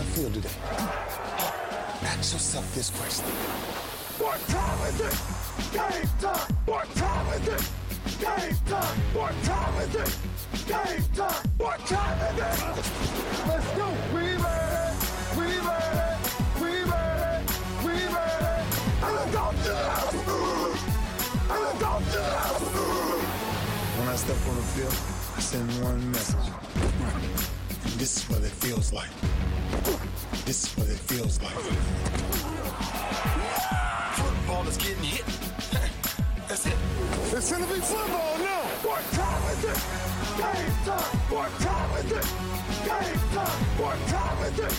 I feel today? Ask yourself this question. What time is it? Game time! What time is it? Game time! What time is it? Game time! What time is it? Let's go! We made it! We made it! We made it! We made it! And I don't do that! And I don't do that! When I step on the field, I send one message. This is what it feels like. This is what it feels like. Football is getting hit. That's it. It's gonna be football now. What time is it? Game time. What time is it? Game time. What time is it?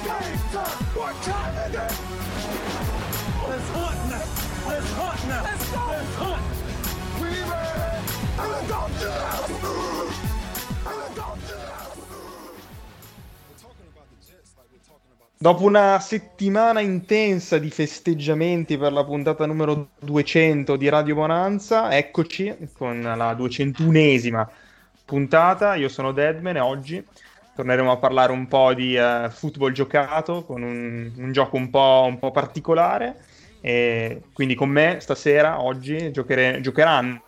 Game time. What time is it? Let's hunt now. Let's hunt now. Let's go. Let's hunt. We made it. And I don't do that. And I don't do that. Dopo una settimana intensa di festeggiamenti per la puntata numero 200 di Radio Bonanza, eccoci con la 201esima puntata. Io sono Deadman e oggi torneremo a parlare un po' di football giocato con un gioco un po' particolare. E quindi con me stasera, oggi, giocheranno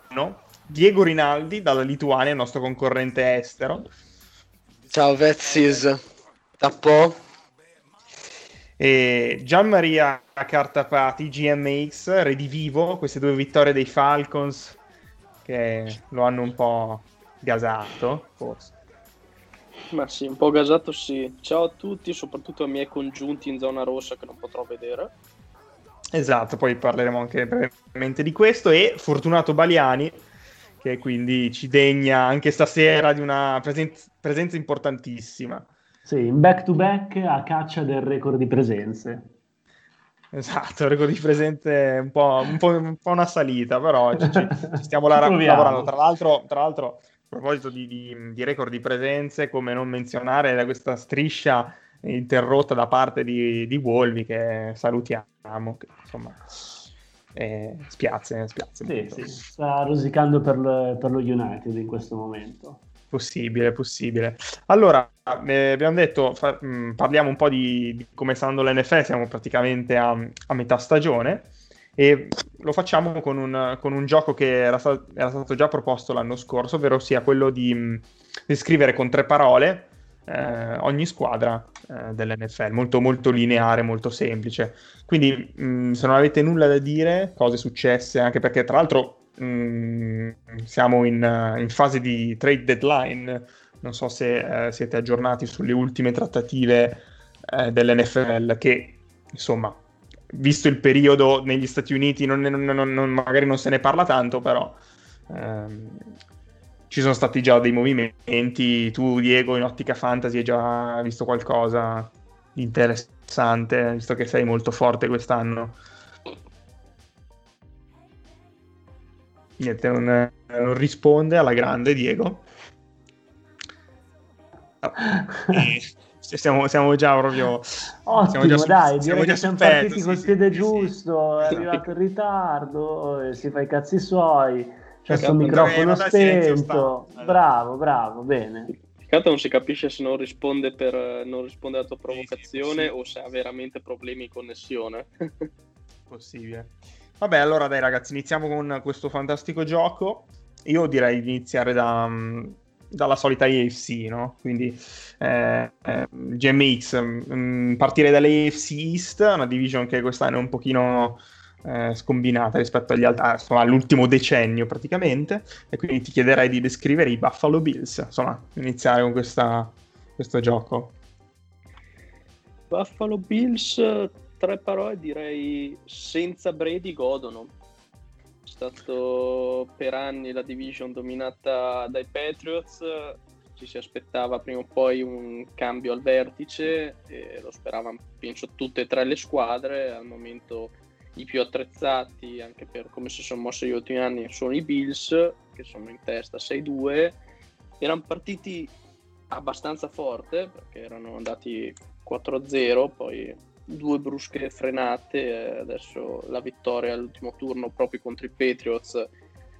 Diego Rinaldi dalla Lituania, il nostro concorrente estero. Ciao Vetsis, da po'. E Gianmaria Cartapati, GMX, redivivo queste due vittorie dei Falcons che lo hanno un po' gasato, forse. Ma sì, un po' gasato sì. Ciao a tutti, soprattutto ai miei congiunti in zona rossa che non potrò vedere. Esatto, poi parleremo anche brevemente di questo. E Fortunato Baliani, che quindi ci degna anche stasera di una presenza importantissima. Sì, in back-to-back a caccia del record di presenze. Esatto, il record di presenze è un po' una salita, però ci stiamo lavorando. Tra l'altro, a proposito di record di presenze, come non menzionare questa striscia interrotta da parte di Wolvi, che salutiamo, che, insomma, spiazza. Sì, sta rosicando per lo United in questo momento. Possibile. Allora, abbiamo detto, parliamo un po' di come sta andando l'NFL, siamo praticamente a metà stagione e lo facciamo con un gioco che era stato già proposto l'anno scorso, ovvero sia quello di scrivere con 3 parole ogni squadra dell'NFL, molto, molto lineare, molto semplice. Quindi se non avete nulla da dire, cose successe, anche perché tra l'altro siamo in fase di trade deadline, non so se siete aggiornati sulle ultime trattative dell'NFL, che insomma, visto il periodo negli Stati Uniti non magari non se ne parla tanto, però ci sono stati già dei movimenti. Tu Diego, in ottica fantasy, hai già visto qualcosa di interessante, visto che sei molto forte quest'anno? Niente, non risponde alla grande Diego. Siamo già proprio ottimo, siamo partiti col piede giusto. È arrivato in ritardo, si fa i cazzi suoi, c'è sto microfono spento. Bravo, bene. Peccato non si capisce se non risponde alla tua provocazione, sì, o se ha veramente problemi di connessione. Possibile. Vabbè, allora dai ragazzi, iniziamo con questo fantastico gioco. Io direi di iniziare dalla solita AFC, no? Quindi GMX, partire dall'AFC East, una division che quest'anno è un pochino scombinata rispetto agli altri, insomma, all'ultimo decennio praticamente, e quindi ti chiederei di descrivere i Buffalo Bills, insomma, iniziare con questo gioco. Buffalo Bills... 3 parole, direi senza Brady godono. È stato per anni la division dominata dai Patriots, ci si aspettava prima o poi un cambio al vertice, e lo speravano penso tutte e 3 le squadre. Al momento i più attrezzati, anche per come si sono mossi gli ultimi anni, sono i Bills, che sono in testa 6-2. Erano partiti abbastanza forte perché erano andati 4-0, poi 2 brusche frenate, adesso la vittoria all'ultimo turno proprio contro i Patriots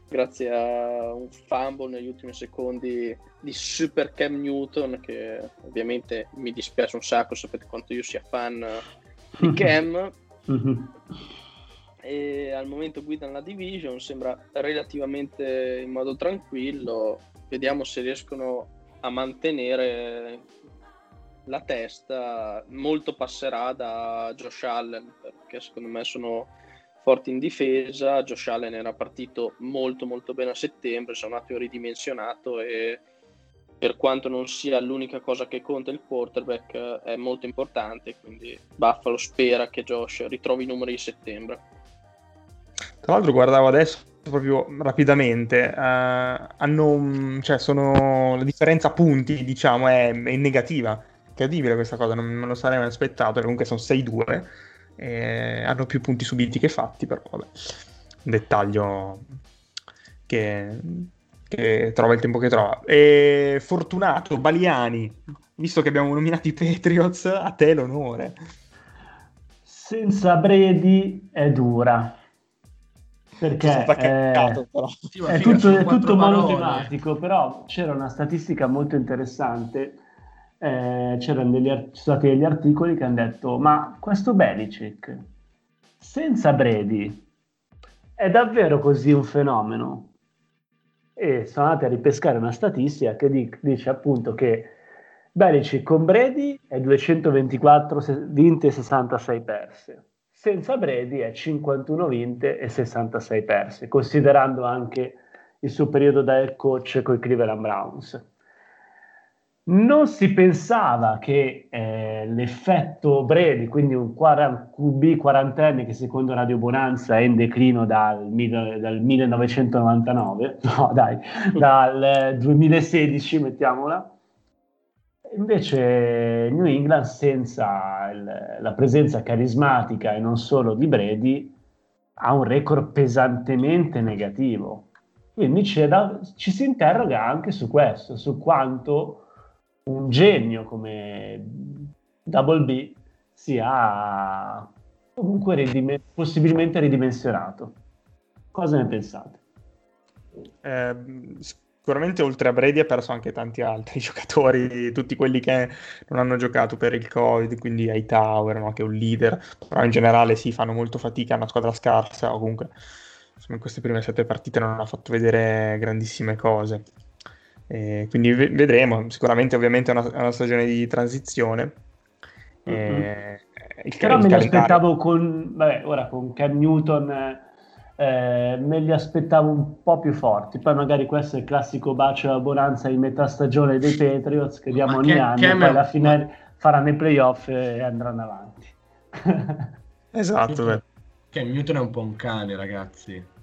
grazie a un fumble negli ultimi secondi di super Cam Newton, che ovviamente mi dispiace un sacco, sapete quanto io sia fan di Cam. E al momento guida la division, sembra relativamente in modo tranquillo, vediamo se riescono a mantenere la testa. Molto passerà da Josh Allen, perché secondo me sono forti in difesa. Josh Allen era partito molto molto bene a settembre, sono andato ridimensionato, e per quanto non sia l'unica cosa che conta il quarterback, è molto importante, quindi Buffalo spera che Josh ritrovi i numeri di settembre. Tra l'altro guardavo adesso proprio rapidamente, la differenza punti diciamo è negativa, incredibile questa cosa, non lo sarei mai aspettato. Comunque sono 6-2, hanno più punti subiti che fatti, però vabbè, un dettaglio che trova il tempo che trova. E Fortunato Baliani, visto che abbiamo nominato i Patriots, a te l'onore. Senza Brady è dura, perché è tutto monotematico, però c'era una statistica molto interessante, ci sono stati degli articoli che hanno detto: ma questo Belichick senza Brady è davvero così un fenomeno? E sono andati a ripescare una statistica che dice appunto che Belichick con Brady è 224 vinte e 66 perse, senza Brady è 51 vinte e 66 perse, considerando anche il suo periodo da head coach con i Cleveland Browns. Non si pensava che l'effetto Brady, quindi un QB quarantenne che secondo Radio Bonanza è in declino dal 1999, dal 2016 mettiamola, invece New England senza la presenza carismatica e non solo di Brady ha un record pesantemente negativo, quindi ci si interroga anche su questo, su quanto un genio come Double B sia comunque possibilmente ridimensionato. Cosa ne pensate? Sicuramente oltre a Brady ha perso anche tanti altri giocatori, tutti quelli che non hanno giocato per il Covid, quindi Hightower, no? Che è un leader, però in generale sì, fanno molto fatica, è una squadra scarsa, o comunque insomma, in queste prime 7 partite non ha fatto vedere grandissime cose. Quindi vedremo, sicuramente ovviamente è una stagione di transizione. Però me li aspettavo con Cam Newton, me li aspettavo un po' più forti. Poi magari questo è il classico bacio alla bonanza di metà stagione dei Patriots che diamo ogni anno, e poi alla fine faranno i playoff e andranno avanti. Esatto. Cam Newton è un po' un cane, ragazzi.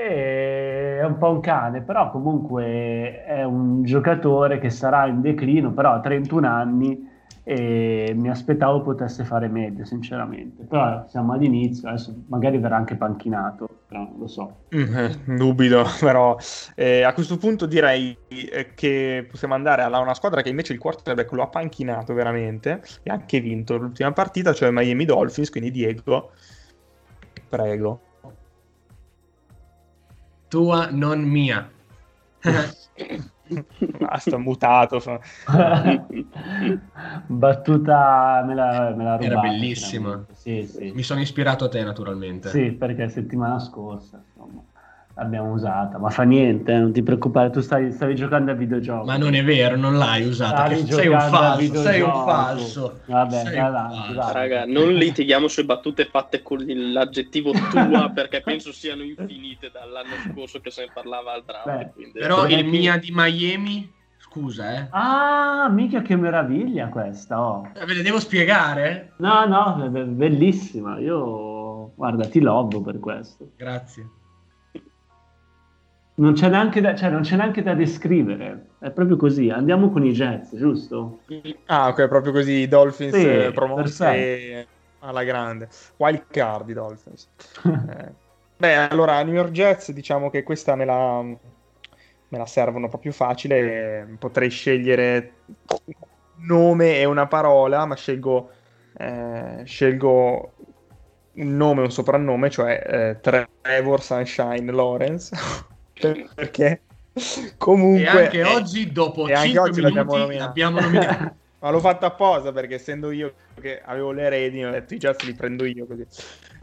È un po' un cane, però comunque è un giocatore che sarà in declino, però ha 31 anni e mi aspettavo potesse fare meglio sinceramente, però siamo all'inizio, adesso magari verrà anche panchinato, però non lo so, dubito, però a questo punto direi che possiamo andare a una squadra che invece il quarterback lo ha panchinato veramente e ha anche vinto l'ultima partita, cioè Miami Dolphins. Quindi Diego, prego. Tua, non mia. Basta, mutato. Battuta me la rubata. Era bellissima. Sì. Mi sono ispirato a te naturalmente. Sì, perché settimana scorsa insomma, l'abbiamo usata. Ma fa niente, non ti preoccupare, tu stavi giocando a videogiochi. Ma non è vero, non l'hai usata. Sei un falso. Vabbè, dai. Raga, non litighiamo su battute fatte con l'aggettivo tua, perché penso siano infinite dall'anno scorso che se ne parlava al draft. Però il mia di Miami, scusa, Ah, mica che meraviglia questa, Ve le devo spiegare? No, bellissima. Io, guarda, ti lovo per questo. Grazie. Non c'è neanche da descrivere, è proprio così. Andiamo con i Jets, giusto? Ah, ok, proprio così. Dolphins sì, promossi alla grande. Wild card i Dolphins. Allora New York Jets, diciamo che questa me la servono proprio facile. Potrei scegliere un nome e una parola, ma scelgo un nome e un soprannome, cioè Trevor Sunshine Lawrence. perché comunque. E anche oggi, dopo 5 minuti, l'abbiamo nominato. Ma l'ho fatto apposta perché essendo io che avevo le redini, ho detto i Jets li prendo io così.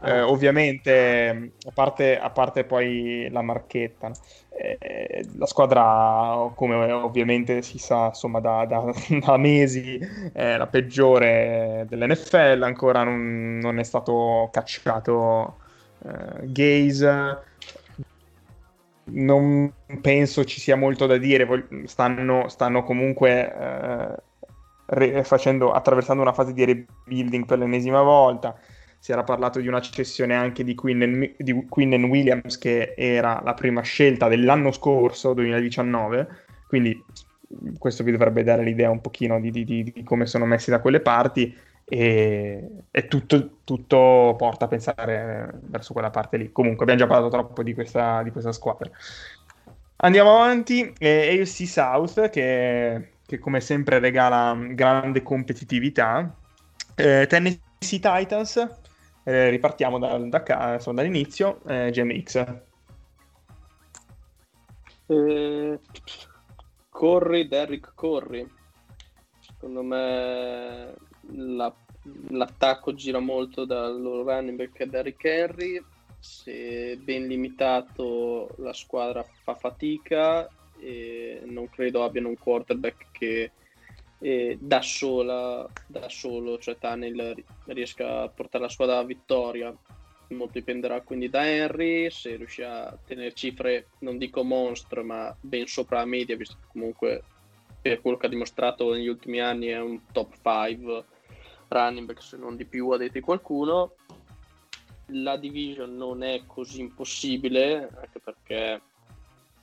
Ovviamente, a parte poi la marchetta, la squadra, come ovviamente si sa, insomma, da mesi è la peggiore dell'NFL, ancora non è stato cacciato Gaze. Non penso ci sia molto da dire, stanno comunque attraversando una fase di rebuilding per l'ennesima volta. Si era parlato di una cessione anche di Quinnen Williams, che era la prima scelta dell'anno scorso, 2019, quindi questo vi dovrebbe dare l'idea un pochino di come sono messi da quelle parti, e tutto porta a pensare verso quella parte lì. Comunque abbiamo già parlato troppo di questa squadra. Andiamo avanti, AFC South che come sempre regala grande competitività. Tennessee Titans, ripartiamo dall'inizio. GMX, corri Derrick, corri. Secondo me l'attacco gira molto dal loro running back Derrick Henry. Se ben limitato la squadra fa fatica, e non credo abbiano un quarterback che da solo, cioè Tannehill, riesca a portare la squadra alla vittoria. Molto dipenderà quindi da Henry, se riuscirà a tenere cifre, non dico monstre, ma ben sopra la media, visto che comunque per quello che ha dimostrato negli ultimi anni è un top 5 running back, se non di più, ha detto qualcuno. La division non è così impossibile, anche perché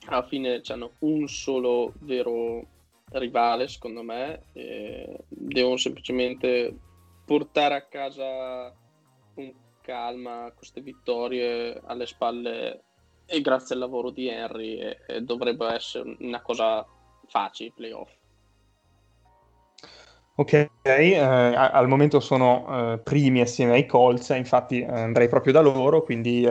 alla fine hanno un solo vero rivale, secondo me, devono semplicemente portare a casa con calma queste vittorie alle spalle, e grazie al lavoro di Henry dovrebbe essere una cosa facile, playoff. Ok, al momento sono primi assieme ai Colts, infatti andrei proprio da loro, quindi...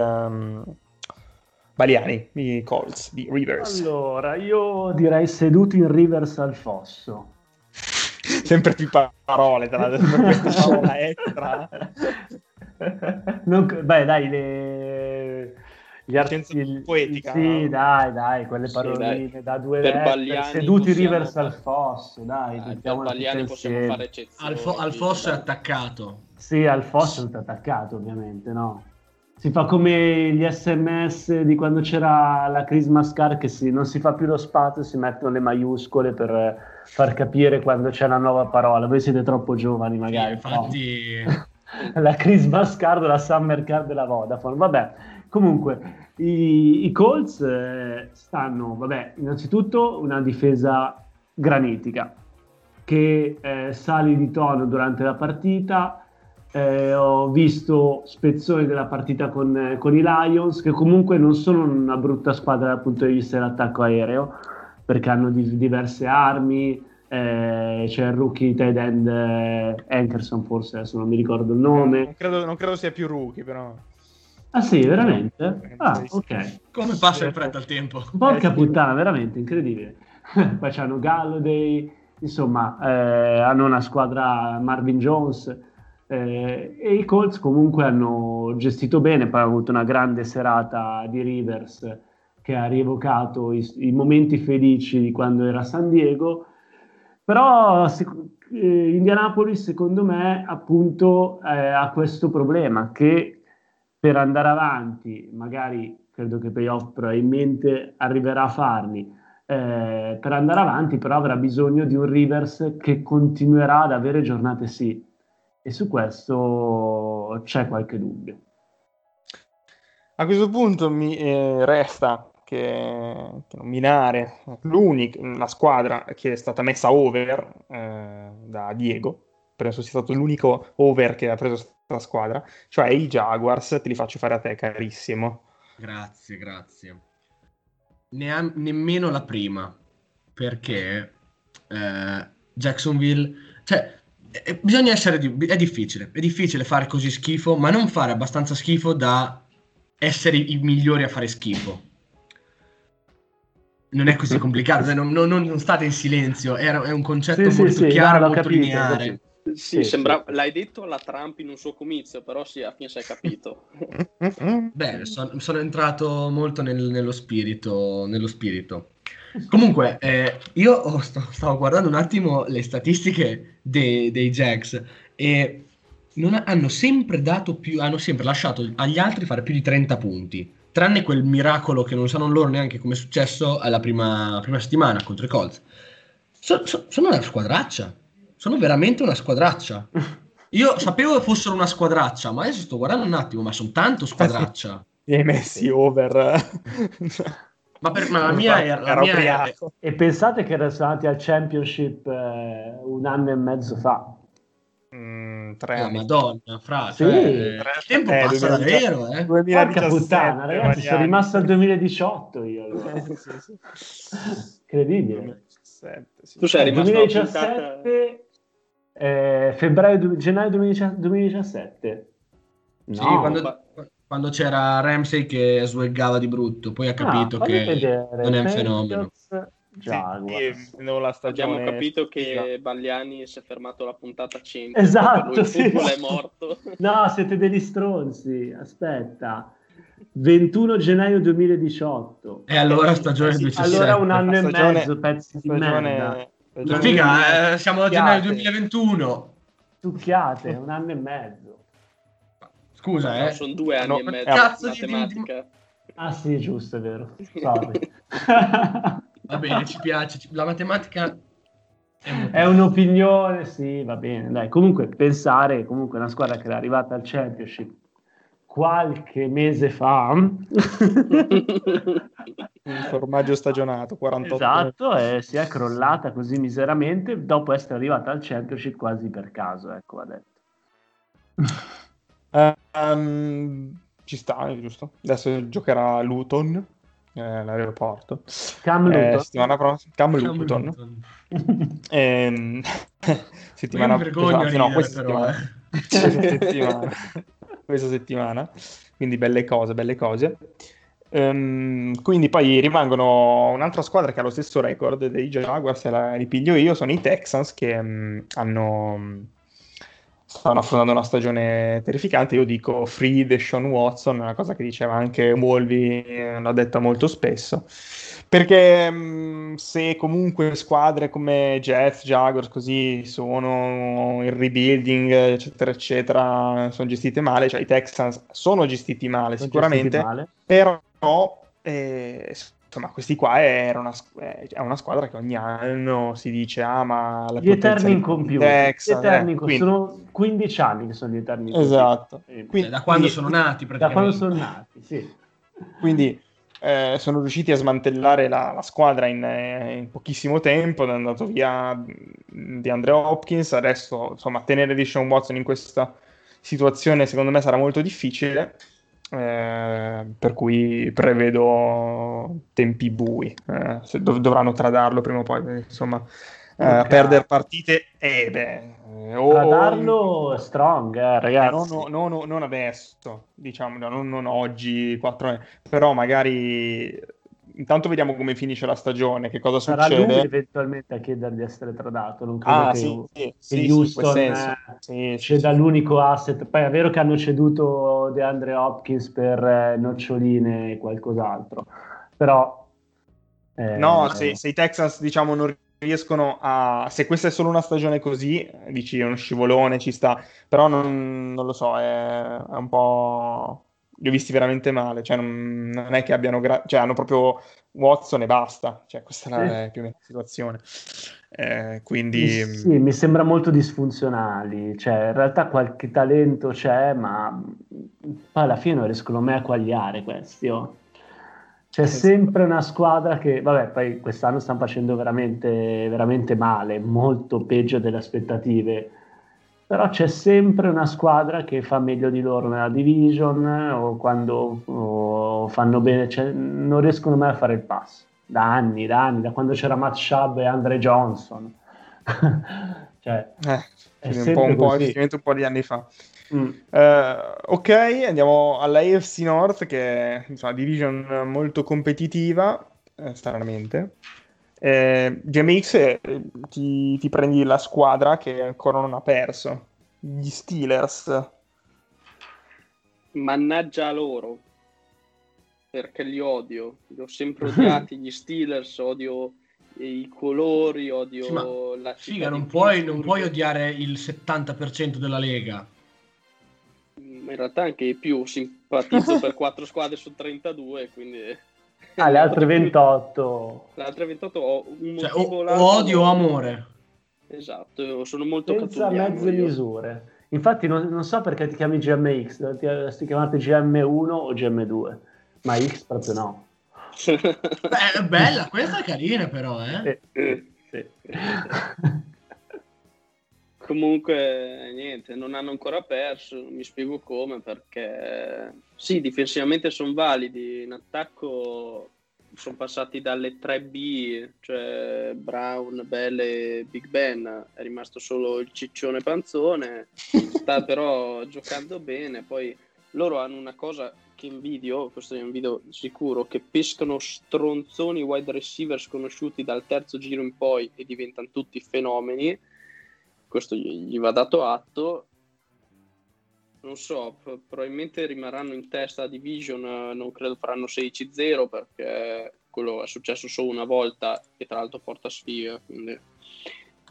Baliani, i Colts di Rivers. Allora, io direi seduti in Rivers al fosso. Sempre più parole tra questa parola extra. Beh, dai, gli artisti poetica. Sì, dai, quelle paroline, sì, dai. Da due lettere. Seduti in Rivers al fosso, dai. Per Baliani possiamo fare eccezione. Al fosso è attaccato. Sì, al fosso è tutto attaccato, ovviamente, no? Si fa come gli sms di quando c'era la Christmas card, che non si fa più lo spazio, si mettono le maiuscole per far capire quando c'è una nuova parola. Voi siete troppo giovani magari, infatti... no? La Christmas card, la summer card della Vodafone, vabbè. Comunque i Colts stanno, vabbè, innanzitutto una difesa granitica che sali di tono durante la partita. Ho visto spezzoni della partita con i Lions, che comunque non sono una brutta squadra dal punto di vista dell'attacco aereo, perché hanno diverse armi, c'è il rookie tight end Ankerson, forse, adesso non mi ricordo il nome. Non credo sia più rookie, però. Ah sì, veramente? Ah, ok. Come passa in fretta il tempo? Porca puttana, veramente, incredibile. Poi c'hanno Galladay, insomma, hanno una squadra, Marvin Jones... e i Colts comunque hanno gestito bene. Poi hanno avuto una grande serata di Rivers, che ha rievocato i momenti felici di quando era a San Diego. Però Indianapolis, secondo me, appunto ha questo problema, che per andare avanti, magari credo che playoff probabilmente arriverà a farli, per andare avanti però avrà bisogno di un Rivers che continuerà ad avere giornate sì, e su questo c'è qualche dubbio. A questo punto mi resta che nominare la squadra che è stata messa over da Diego. Penso sia stato l'unico over che ha preso la squadra, cioè i Jaguars. Te li faccio fare a te, carissimo. Grazie. Nemmeno la prima, perché Jacksonville... cioè, bisogna essere... È difficile fare così schifo, ma non fare abbastanza schifo da essere i migliori a fare schifo. non è così complicato, cioè non state in silenzio, è un concetto molto chiaro, no, molto capito, lineare. Sì, sembrava, l'hai detto alla Trump in un suo comizio, però sì, alla fine si è capito. Beh, sono entrato molto nello spirito. Comunque, io stavo guardando un attimo le statistiche dei Jags e hanno sempre lasciato agli altri fare più di 30 punti, tranne quel miracolo che non sanno loro neanche come è successo alla prima settimana contro i Colts. Sono una squadraccia. Sono veramente una squadraccia. Io sapevo che fossero una squadraccia, ma adesso sto guardando un attimo, ma sono tanto squadraccia. Li hai messi over. ma la mia era... E pensate che erano andati al Championship un anno e mezzo fa. 3 anni. Madonna, frate. Sì. Il tempo passa davvero, eh. 2017, puttana, ragazzi, sono rimasto al 2018 io. Allora. Sì. Incredibile. 2017, sì. Tu sei rimasto 2017... gennaio 2017, no, sì, quando c'era Ramsey che swaggava di brutto, poi ha capito che non è un fenomeno. Abbiamo capito che Baliani si è fermato la puntata 5. Esatto, lui, sì. Il football è morto. No, siete degli stronzi. Aspetta, 21 gennaio 2018. E allora stagione 2017. Allora un anno e mezzo, pezzi di merda. La figa, siamo a gennaio 2021. Tucchiate, un anno e mezzo. Scusa, no, sono 2 anni e mezzo. Cazzo di matematica. Ah sì, giusto, è vero. Va bene, ci piace. La matematica è un'opinione, sì, va bene. Dai, comunque pensare, comunque una squadra che era arrivata al Championship qualche mese fa, un formaggio stagionato 48, esatto, e si è crollata così miseramente dopo essere arrivata al Championship quasi per caso, ecco, va detto. Ci sta, giusto? Adesso giocherà Luton all'aeroporto. Cam Luton. Settimana prossima, no, questa settimana. Questa settimana, quindi belle cose. Quindi poi rimangono un'altra squadra che ha lo stesso record dei Jaguars, se la ripiglio io, sono i Texans, che stanno affrontando una stagione terrificante. Io dico free Deshaun Watson, una cosa che diceva anche Wolvi, l'ha detta molto spesso, perché se comunque squadre come Jets, Jaguars così sono in rebuilding eccetera eccetera, sono gestite male, cioè i Texans sono gestiti male, sono sicuramente gestiti male. Però insomma, questi qua è una squadra che ogni anno si dice ma la gli eterni incompiuti, sono 15 anni che sono gli eterni incompiuti. Esatto, quindi, da quando sono nati sì. Quindi sono riusciti a smantellare la squadra in pochissimo tempo, è andato via di Andrea Hopkins, adesso insomma tenere Deshaun Watson in questa situazione secondo me sarà molto difficile, per cui prevedo tempi bui, se dovranno tradarlo prima o poi, insomma. Perdere partite tradarlo strong, ragazzi, non adesso, diciamo, non oggi, 4 anni, però magari intanto vediamo come finisce la stagione, che cosa sarà succede, lui eventualmente a chiedergli di essere tradato, non credo che Houston ceda l'unico asset. Poi è vero che hanno ceduto DeAndre Hopkins per noccioline e qualcos'altro, però se i Texans, diciamo, non riescono a, se questa è solo una stagione così, dici è uno scivolone, ci sta, però non lo so, è un po', li ho visti veramente male, cioè non è che abbiano cioè hanno proprio Watson e basta, cioè questa è più o meno la situazione, quindi sì, mi sembra molto disfunzionali, cioè in realtà qualche talento c'è, ma alla fine non riescono mai a quagliare questi, C'è sempre una squadra che, vabbè, poi quest'anno stanno facendo veramente, veramente male, molto peggio delle aspettative, però c'è sempre una squadra che fa meglio di loro nella division o quando fanno bene, cioè, non riescono mai a fare il passo, da anni, da quando c'era Matt Schaub e Andre Johnson, cioè, un po' di anni fa. Ok, andiamo alla AFC North, che è una division molto competitiva, stranamente. GMX ti prendi la squadra che ancora non ha perso, gli Steelers. Mannaggia loro, perché li odio, li ho sempre odiati gli Steelers, odio i colori, odio la città. Figa, non puoi odiare il 70% della Lega. In realtà anche più, simpatizzo per 4 squadre su 32, quindi... Ah, le altre 28. Le altre 28 ho un motivo... Cioè, odio o amore. Esatto, sono molto cattivo. Senza mezze misure. Infatti non so perché ti chiami GMX, dovresti chiamarti GM1 o GM2, ma X proprio no. Beh, bella, questa è carina però, eh? Sì. Comunque niente, non hanno ancora perso, mi spiego come, perché sì, difensivamente sono validi, in attacco sono passati dalle 3B, cioè Brown, Bell e Big Ben, è rimasto solo il ciccione Panzone, sta però giocando bene. Poi loro hanno una cosa che invidio, questo è un video sicuro, che pescano stronzoni wide receiver sconosciuti dal terzo giro in poi e diventano tutti fenomeni. Questo gli va dato atto. Non so, probabilmente rimarranno in testa a division, non credo faranno 16-0 perché quello è successo solo una volta e tra l'altro porta sfiga, quindi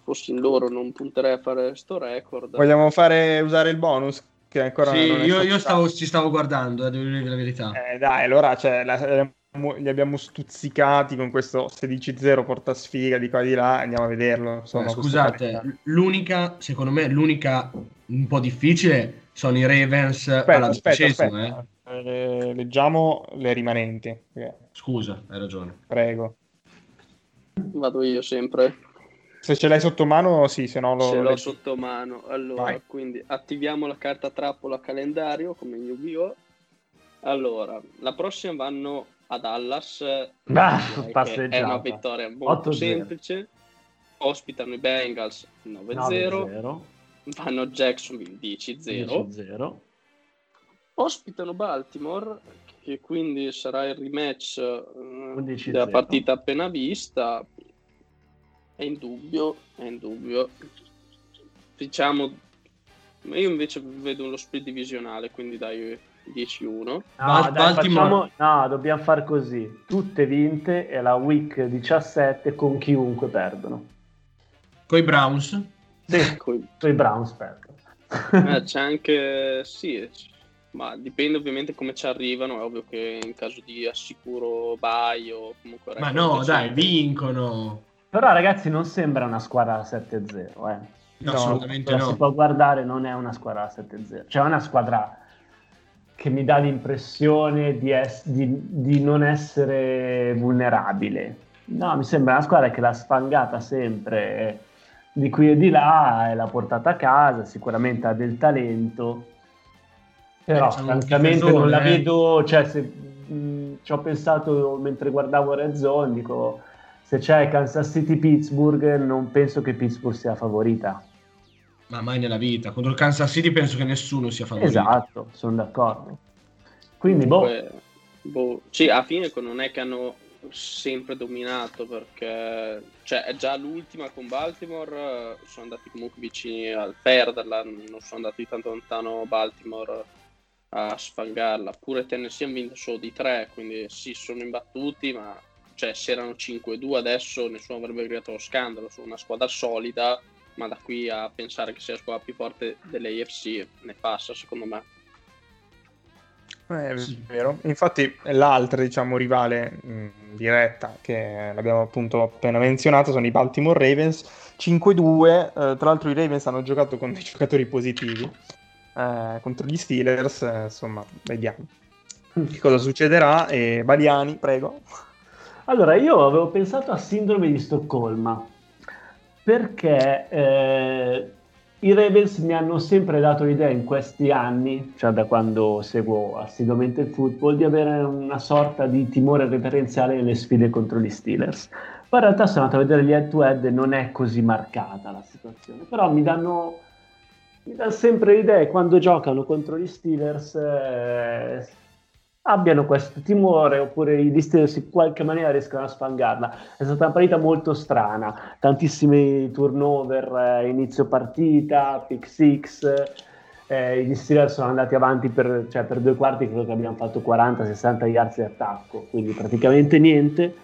fossi in loro non punterei a fare sto record. Vogliamo usare il bonus? Che ancora sì, non è ci stavo guardando, devo dire la verità. Dai, allora li abbiamo stuzzicati con questo 16-0 porta sfiga di qua e di là, andiamo a vederlo. Insomma, scusate, l'unica, secondo me, l'unica un po' difficile sono i Ravens alla dodicesima. Leggiamo le rimanenti. Scusa, hai ragione. Prego. Vado io sempre. Se ce l'hai sotto mano, sì, se no ce l'ho sotto mano. Allora, vai. Quindi attiviamo la carta trappola calendario, come in Yu-Gi-Oh! Allora, la prossima vanno a Dallas. È una vittoria molto 8-0. Semplice. Ospitano i Bengals 9-0. Vanno a Jacksonville 10-0. 10-0. Ospitano Baltimore, che quindi sarà il rematch 11-0. Della partita appena vista. È in dubbio. Diciamo, io invece vedo uno split divisionale, quindi dai 10-1. No, dobbiamo far così. Tutte vinte e la week 17 con chiunque perdono. Coi Browns? Sì, coi Browns perdono. C'è anche... Sì, ma dipende ovviamente come ci arrivano, è ovvio che in caso di assicuro bye o comunque... Ma no, dai, vincono... Però ragazzi non sembra una squadra a 7-0, No, assolutamente no. Si può guardare, non è una squadra a 7-0. Cioè è una squadra che mi dà l'impressione di non essere vulnerabile. No, mi sembra una squadra che l'ha sfangata sempre di qui e di là e l'ha portata a casa, sicuramente ha del talento. Però francamente non la vedo, cioè ci ho pensato mentre guardavo Red Zone, dico... Se c'è Kansas City Pittsburgh, non penso che Pittsburgh sia favorita. Ma mai nella vita. Contro il Kansas City penso che nessuno sia favorito. Esatto, sono d'accordo. Quindi, Sì, alla fine non è che hanno sempre dominato, perché è già l'ultima con Baltimore, sono andati comunque vicini al perderla, non sono andati tanto lontano Baltimore a sfangarla. Pure Tennessee hanno vinto solo di 3, quindi sì, sono imbattuti, ma... Cioè, se erano 5-2 adesso nessuno avrebbe creato lo scandalo, sono una squadra solida, ma da qui a pensare che sia la squadra più forte dell'AFC ne passa, secondo me. È vero. Infatti l'altra, rivale diretta che l'abbiamo appunto appena menzionato sono i Baltimore Ravens, 5-2, tra l'altro i Ravens hanno giocato con dei giocatori positivi contro gli Steelers, insomma, vediamo che cosa succederà. E Baliani, prego. Allora, io avevo pensato a Sindrome di Stoccolma, perché i Ravens mi hanno sempre dato l'idea in questi anni, cioè da quando seguo assiduamente il football, di avere una sorta di timore reverenziale nelle sfide contro gli Steelers. Poi in realtà sono andato a vedere gli head-to-head e non è così marcata la situazione, però mi danno sempre l'idea, quando giocano contro gli Steelers... abbiano questo timore, oppure gli Steelers in qualche maniera riescano a sfangarla. È stata una partita molto strana, tantissimi turnover, inizio partita, pick six. Gli Steelers sono andati avanti per due quarti, credo che abbiamo fatto 40-60 yards di attacco, quindi praticamente niente,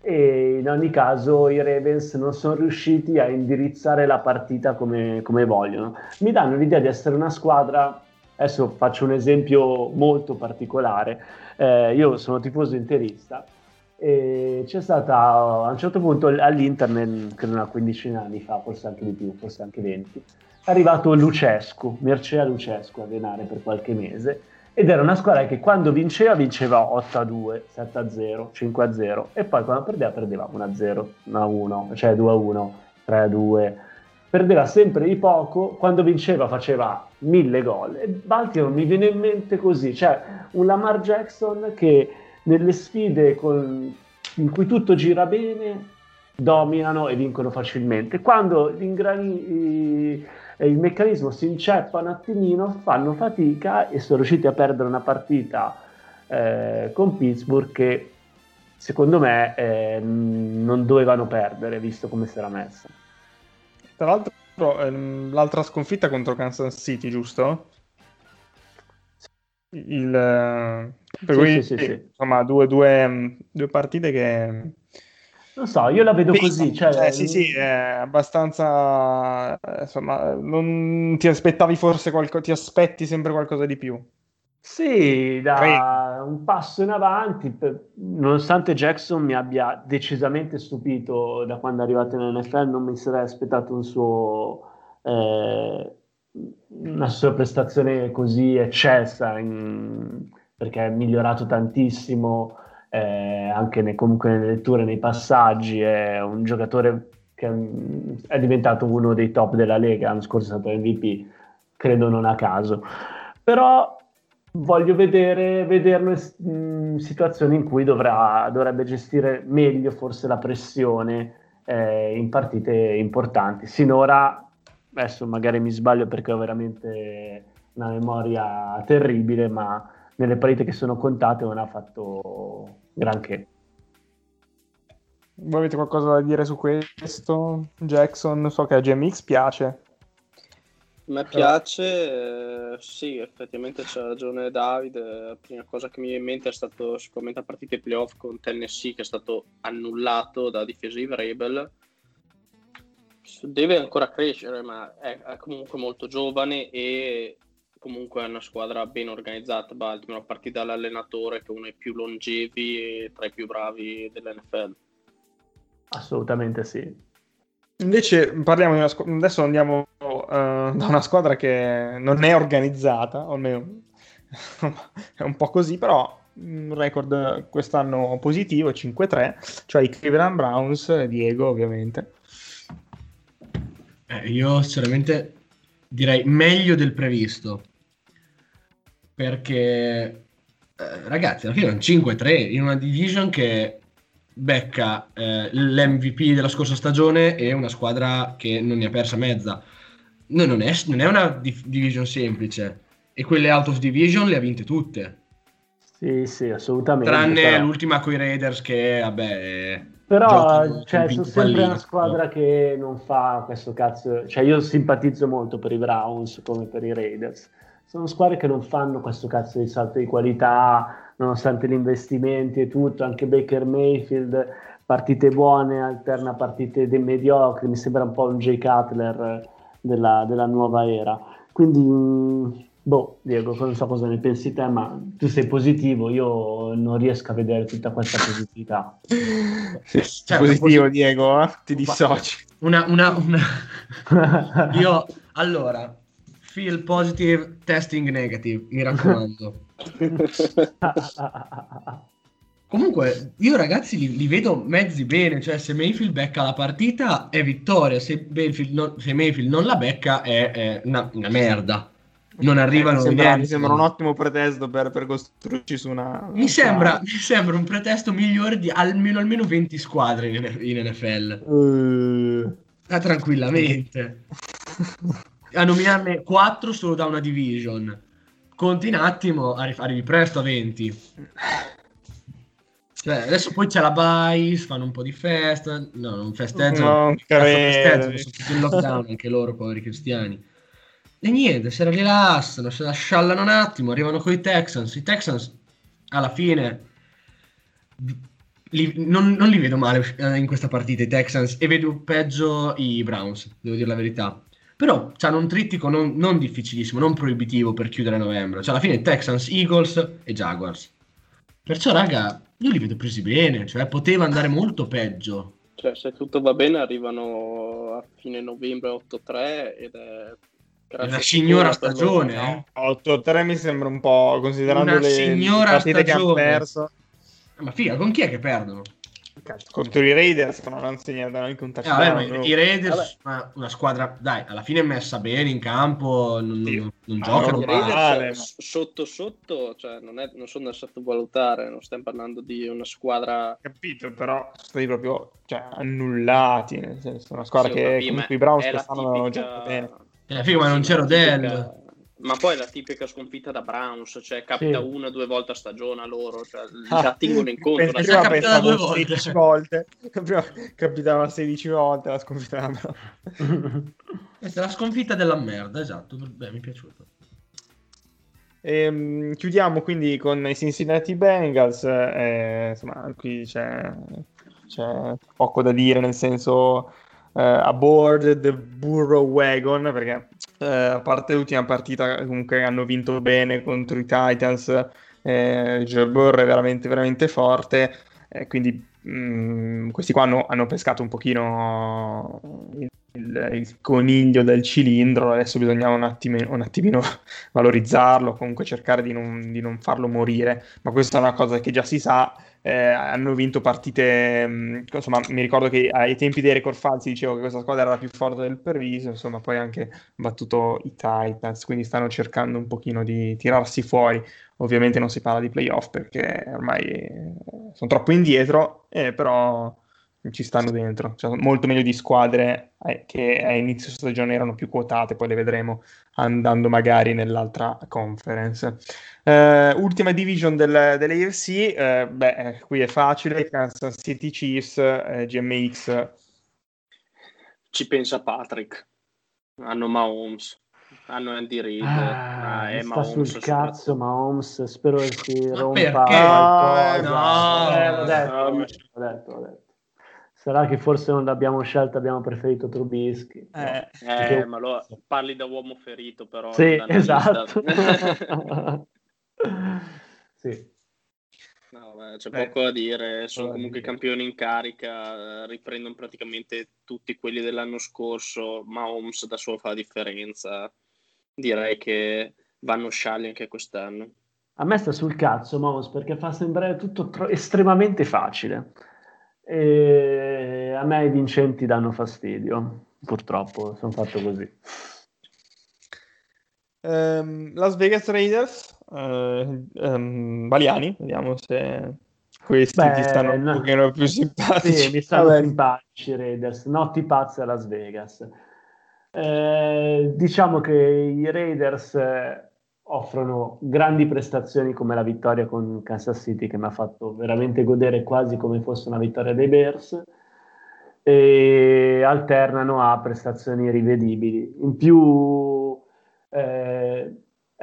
e in ogni caso i Ravens non sono riusciti a indirizzare la partita come vogliono. Mi danno l'idea di essere una squadra, adesso faccio un esempio molto particolare, io sono tifoso interista, e c'è stata a un certo punto all'Inter, credo una quindicina di anni fa, forse anche di più, forse anche 20, è arrivato Lucescu, Mircea Lucescu, a allenare per qualche mese, ed era una squadra che quando vinceva 8-2, 7-0, 5-0, e poi quando perdeva 1-0, 1-1, cioè 2-1, 3-2, perdeva sempre di poco, quando vinceva faceva 1000 gol, e Baltimore mi viene in mente così, cioè un Lamar Jackson che nelle sfide in cui tutto gira bene dominano e vincono facilmente, quando il meccanismo si inceppa un attimino fanno fatica e sono riusciti a perdere una partita con Pittsburgh che secondo me non dovevano perdere, visto come si era messa. Tra l'altro l'altra sconfitta contro Kansas City, giusto? Sì. Insomma due partite che non so, io la vedo così, cioè sì, è abbastanza, insomma, non ti aspettavi forse qualcosa, ti aspetti sempre qualcosa di più. Sì, da un passo in avanti, nonostante Jackson mi abbia decisamente stupito da quando è arrivato in NFL, non mi sarei aspettato una sua prestazione così eccessa, perché è migliorato tantissimo. Anche comunque nelle letture, nei passaggi, è un giocatore che è diventato uno dei top della Lega, l'anno scorso è stato MVP, credo non a caso, però voglio vederlo in situazioni in cui dovrebbe gestire meglio forse la pressione in partite importanti. Sinora, adesso magari mi sbaglio perché ho veramente una memoria terribile, ma nelle partite che sono contate non ha fatto granché. Voi avete qualcosa da dire su questo? Jackson, so che a GMX piace. A me piace, sì, effettivamente c'ha ragione Davide. La prima cosa che mi viene in mente è stato sicuramente la partita playoff con Tennessee, che è stato annullato da Defensive Rebel. Deve ancora crescere, ma è comunque molto giovane e comunque è una squadra ben organizzata Baltimore, a partire dall'allenatore che è uno dei più longevi e tra i più bravi dell'NFL. Assolutamente sì. Invece parliamo di adesso andiamo da una squadra che non è organizzata, o almeno è un po' così, però un record quest'anno positivo, 5-3, cioè i Cleveland Browns e Diego ovviamente. Io sinceramente direi meglio del previsto, perché ragazzi, alla fine erano 5-3 in una division che becca l'MVP della scorsa stagione e una squadra che non ne ha persa mezza. No, non è una division semplice, e quelle out of division le ha vinte tutte. Sì, assolutamente. Tranne l'ultima coi Raiders che, vabbè, però cioè, sono sempre una squadra che non fa questo cazzo, cioè io simpatizzo molto per i Browns come per i Raiders, sono squadre che non fanno questo cazzo di salto di qualità nonostante gli investimenti e tutto, anche Baker Mayfield partite buone, alterna partite mediocri, mi sembra un po' un Jay Cutler della nuova era, quindi Diego, non so cosa ne pensi te, ma tu sei positivo, io non riesco a vedere tutta questa positività. Cioè, positivo, Diego, ti dissoci. Io, allora, feel positive, testing negative, mi raccomando. Comunque, io ragazzi li vedo mezzi bene, cioè se Mayfield becca la partita è vittoria, se Mayfield non la becca è una merda. Non arrivano, mi sembra un ottimo pretesto per costruirci su una. Mi sembra un pretesto migliore di almeno 20 squadre in NFL. Tranquillamente. A nominarne 4 solo da una division. conti un attimo, arrivi presto a 20. Cioè, adesso poi c'è la bye, fanno un po' di festa, no, non festeggiano, non festeggiano, sono tutti in lockdown anche loro, poveri cristiani. E niente, se la rilassano, se la sciallano un attimo, arrivano coi Texans. I Texans alla fine non li vedo male in questa partita, i Texans, e vedo peggio i Browns, devo dire la verità. Però hanno un trittico non difficilissimo, non proibitivo per chiudere novembre. Cioè alla fine Texans, Eagles e Jaguars. Perciò raga, io li vedo presi bene, cioè poteva andare molto peggio. Cioè se tutto va bene arrivano a fine novembre 8-3 ed è... una signora stagione, eh? 8-3 mi sembra un po', considerando una le partite stagione che hanno perso. Ma figa, con chi è che perdono? Contro i Raiders, ma non segnano anche un touchdown. I Raiders, ma una squadra, dai, alla fine è messa bene in campo, non giocano male. Sotto, cioè non sono da sottovalutare, non stiamo parlando di una squadra... Capito, però stai proprio, cioè, annullati, nel senso, una squadra che comunque i Browns che stanno giocando bene. Figa, ma non c'era Odell. Ma poi è la tipica sconfitta da Browns, cioè capita una o due volte a stagione a loro, cioè la tengono in conto. Prima capitava 16 volte, capitava 16 volte la sconfitta da Browns. Questa è la sconfitta della merda, esatto, beh, mi è piaciuto. Chiudiamo quindi con i Cincinnati Bengals, insomma qui c'è poco da dire, nel senso... aboard the Burrow Wagon, perché a parte l'ultima partita comunque hanno vinto bene contro i Titans, Joe Burrow è veramente veramente forte, quindi questi qua hanno pescato un pochino il coniglio del cilindro. Adesso bisogna un attimino valorizzarlo, comunque cercare di non farlo morire, ma questa è una cosa che già si sa. Hanno vinto partite, insomma mi ricordo che ai tempi dei record falsi dicevo che questa squadra era la più forte del previsto, insomma poi anche battuto i Titans, quindi stanno cercando un pochino di tirarsi fuori. Ovviamente non si parla di playoff perché ormai sono troppo indietro, però ci stanno dentro, cioè, molto meglio di squadre che a inizio stagione erano più quotate, poi le vedremo andando magari nell'altra conference. Ultima division dell'AFC, beh, qui è facile, Kansas City Chiefs, GMX. Ci pensa Patrick, hanno Mahomes, hanno Andy Reid, sta sul cazzo Mahomes, spero che si rompa qualcosa. Ho detto. Sarà che forse non l'abbiamo scelta, abbiamo preferito Trubisky. Ma lo parli da uomo ferito, però. Sì, esatto. Sì. No, beh, c'è poco da dire, sono comunque campioni in carica, riprendono praticamente tutti quelli dell'anno scorso, Mahomes da solo fa la differenza, direi che vanno scialli anche quest'anno. A me sta sul cazzo Mahomes perché fa sembrare tutto estremamente facile e a me i vincenti danno fastidio, purtroppo sono fatto così. Las Vegas Raiders, Baliani, vediamo se questi ti stanno un pochino più simpatici. Sì, mi stanno simpatici i Raiders, notti pazze a Las Vegas. Diciamo che i Raiders offrono grandi prestazioni come la vittoria con Kansas City, che mi ha fatto veramente godere quasi come fosse una vittoria dei Bears, e alternano a prestazioni rivedibili. In più è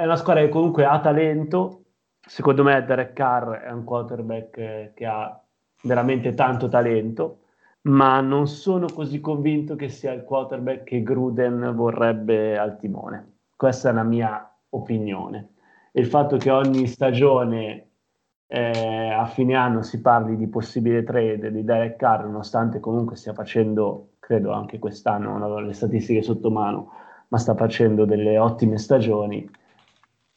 una squadra che comunque ha talento, secondo me Derek Carr è un quarterback che ha veramente tanto talento, ma non sono così convinto che sia il quarterback che Gruden vorrebbe al timone. Questa è la mia opinione. E il fatto che ogni stagione a fine anno si parli di possibile trade di Derek Carr, nonostante comunque stia facendo, credo anche quest'anno, non ho le statistiche sotto mano, ma sta facendo delle ottime stagioni,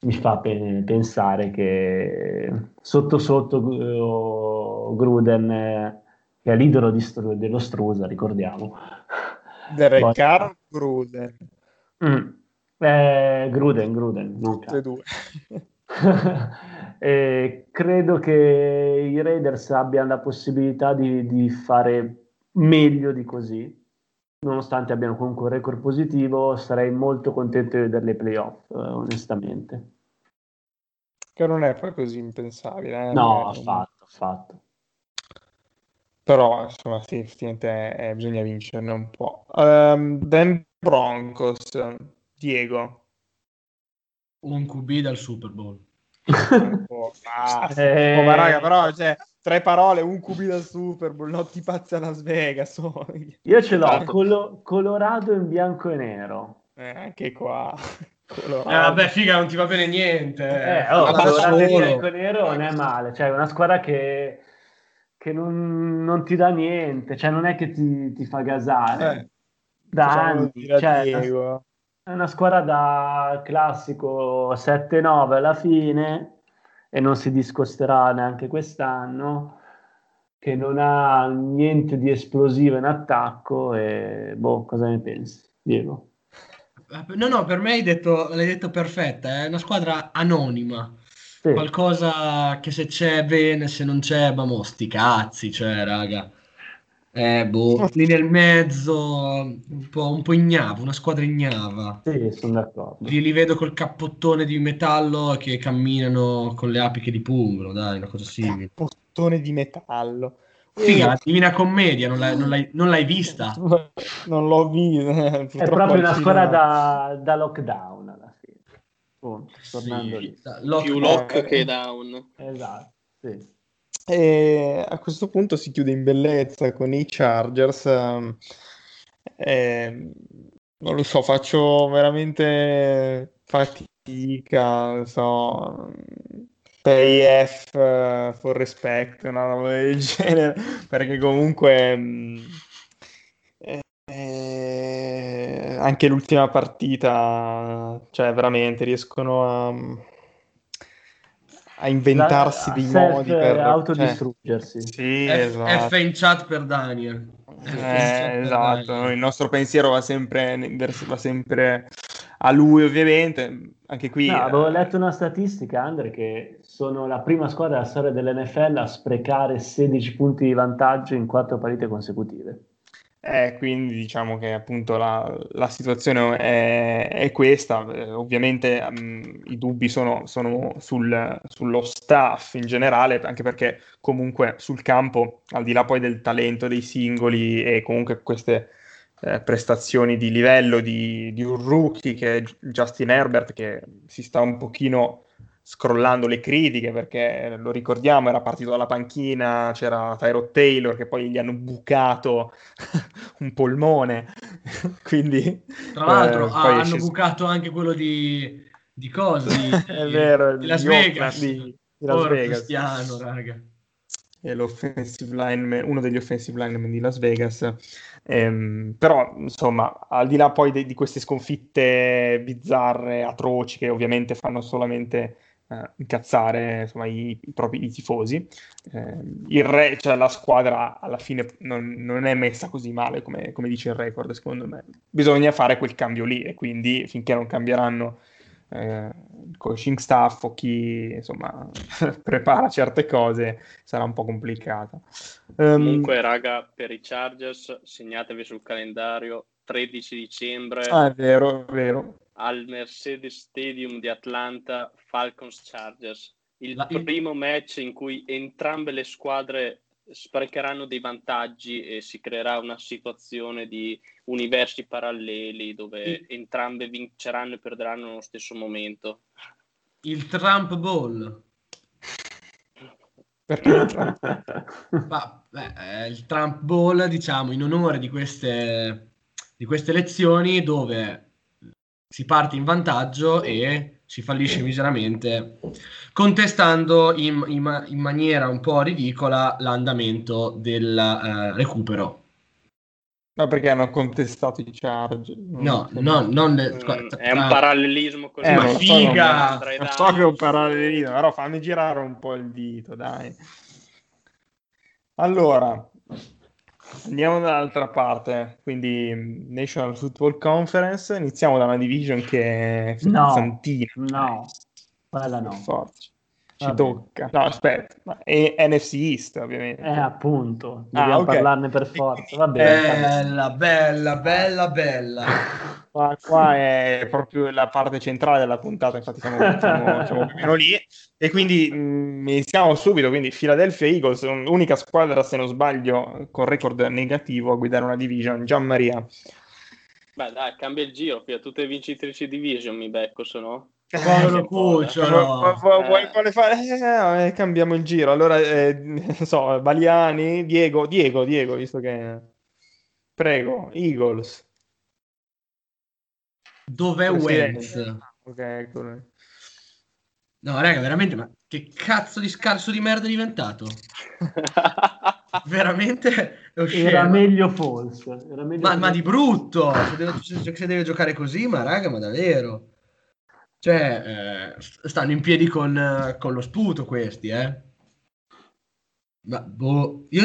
mi fa pensare che sotto sotto Gruden, che è l'idolo dello Strusa, ricordiamo. Derek Carr, Gruden. Gruden. Tutte e due. Credo che i Raiders abbiano la possibilità di fare meglio di così. Nonostante abbiano comunque un record positivo, sarei molto contento di vederli ai playoff, onestamente. Che non è poi così impensabile. No, affatto. Però, insomma, sì, effettivamente bisogna vincerne un po'. Dan Broncos, Diego. Un QB dal Super Bowl. Ma raga, però, cioè, tre parole, un QB dal Super Bowl, no, ti pazza Las Vegas. Io ce l'ho, Colorado in bianco e nero. Anche qua... vabbè, figa, non ti va bene niente. Colorado in bianco e nero non è male, cioè una squadra che non ti dà niente, cioè non è che ti fa gasare da anni, cioè, è una squadra da classico 7-9 alla fine e non si discosterà neanche quest'anno, che non ha niente di esplosivo in attacco e cosa ne pensi, Diego? No, per me l'hai detto perfetta, è una squadra anonima, sì. Qualcosa che se c'è bene, se non c'è, sti cazzi, cioè raga, lì nel mezzo un po' ignava, una squadra ignava. Sì, sono d'accordo. Li vedo col cappottone di metallo che camminano con le apiche di pungolo, dai, una cosa simile. Cappottone di metallo. Figa, la Divina Commedia, non l'hai vista? Non l'ho vista. È proprio una squadra da lockdown alla fine. Tornando lì. Più lock che down. Esatto, sì. E a questo punto si chiude in bellezza con i Chargers. Non lo so, faccio veramente fatica, non so... PIF for respect, una roba del genere, perché comunque anche l'ultima partita, cioè veramente riescono a inventarsi dei modi per autodistruggersi. Sì, esatto. F in chat per Daniel. Esatto, il nostro pensiero va sempre a lui, ovviamente. Anche qui avevo letto una statistica, Andre, che sono la prima squadra della storia dell'NFL a sprecare 16 punti di vantaggio in 4 partite consecutive. Quindi diciamo che appunto la situazione è questa. Ovviamente i dubbi sono sullo staff in generale, anche perché comunque sul campo, al di là poi del talento dei singoli e comunque queste prestazioni di livello di un rookie che è Justin Herbert, che si sta un pochino scrollando le critiche, perché lo ricordiamo, era partito dalla panchina, c'era Tyrod Taylor che poi gli hanno bucato un polmone quindi tra l'altro hanno bucato anche quello di Cosi è vero, di Las Vegas, di Las Vegas. Cristiano, raga, è l'offensive line, uno degli offensive linemen di Las Vegas. Però insomma, al di là poi di queste sconfitte bizzarre, atroci, che ovviamente fanno solamente incazzare insomma, i propri tifosi, il re, cioè la squadra alla fine non è messa così male come dice il record. Secondo me bisogna fare quel cambio lì, e quindi finché non cambieranno il coaching staff o chi insomma prepara certe cose, sarà un po' complicata. Comunque raga, per i Chargers segnatevi sul calendario 13 dicembre vero. Al Mercedes Stadium di Atlanta, Falcons Chargers, il primo match in cui entrambe le squadre sprecheranno dei vantaggi e si creerà una situazione di universi paralleli dove entrambe vinceranno e perderanno nello stesso momento. Il Trump Bowl. Il Trump Bowl, diciamo, in onore di queste elezioni dove si parte in vantaggio e si fallisce miseramente contestando in maniera un po' ridicola l'andamento del recupero. No, perché hanno contestato i Charge. È un parallelismo così. Ma figa! Non so che è un parallelismo, però fammi girare un po' il dito, dai. Allora, andiamo dall'altra parte, quindi National Football Conference. Iniziamo da una division che è frizzantina. No, quella no. Forza. Ci tocca. No, aspetta. E NFC East, ovviamente. Appunto. Dobbiamo parlarne per forza. Va bene. Bella. Qua è proprio la parte centrale della puntata, infatti siamo meno lì, e quindi iniziamo subito. Quindi Philadelphia Eagles, unica squadra, se non sbaglio, con record negativo a guidare una division. Gianmaria. Beh dai, cambia il giro, Pia, tutte vincitrici division mi becco, se no... Vuoi fare? Cambiamo il giro. Allora, non so, Baliani, Diego, visto che... Prego, Eagles. Dov'è Wentz? Ok, ecco. No, raga, veramente, ma che cazzo di scarso di merda è diventato? Veramente è uscito. Era meglio Falls. Ma di brutto! Se deve giocare così, ma raga, ma davvero? Cioè, stanno in piedi con lo sputo questi, eh? Ma boh, io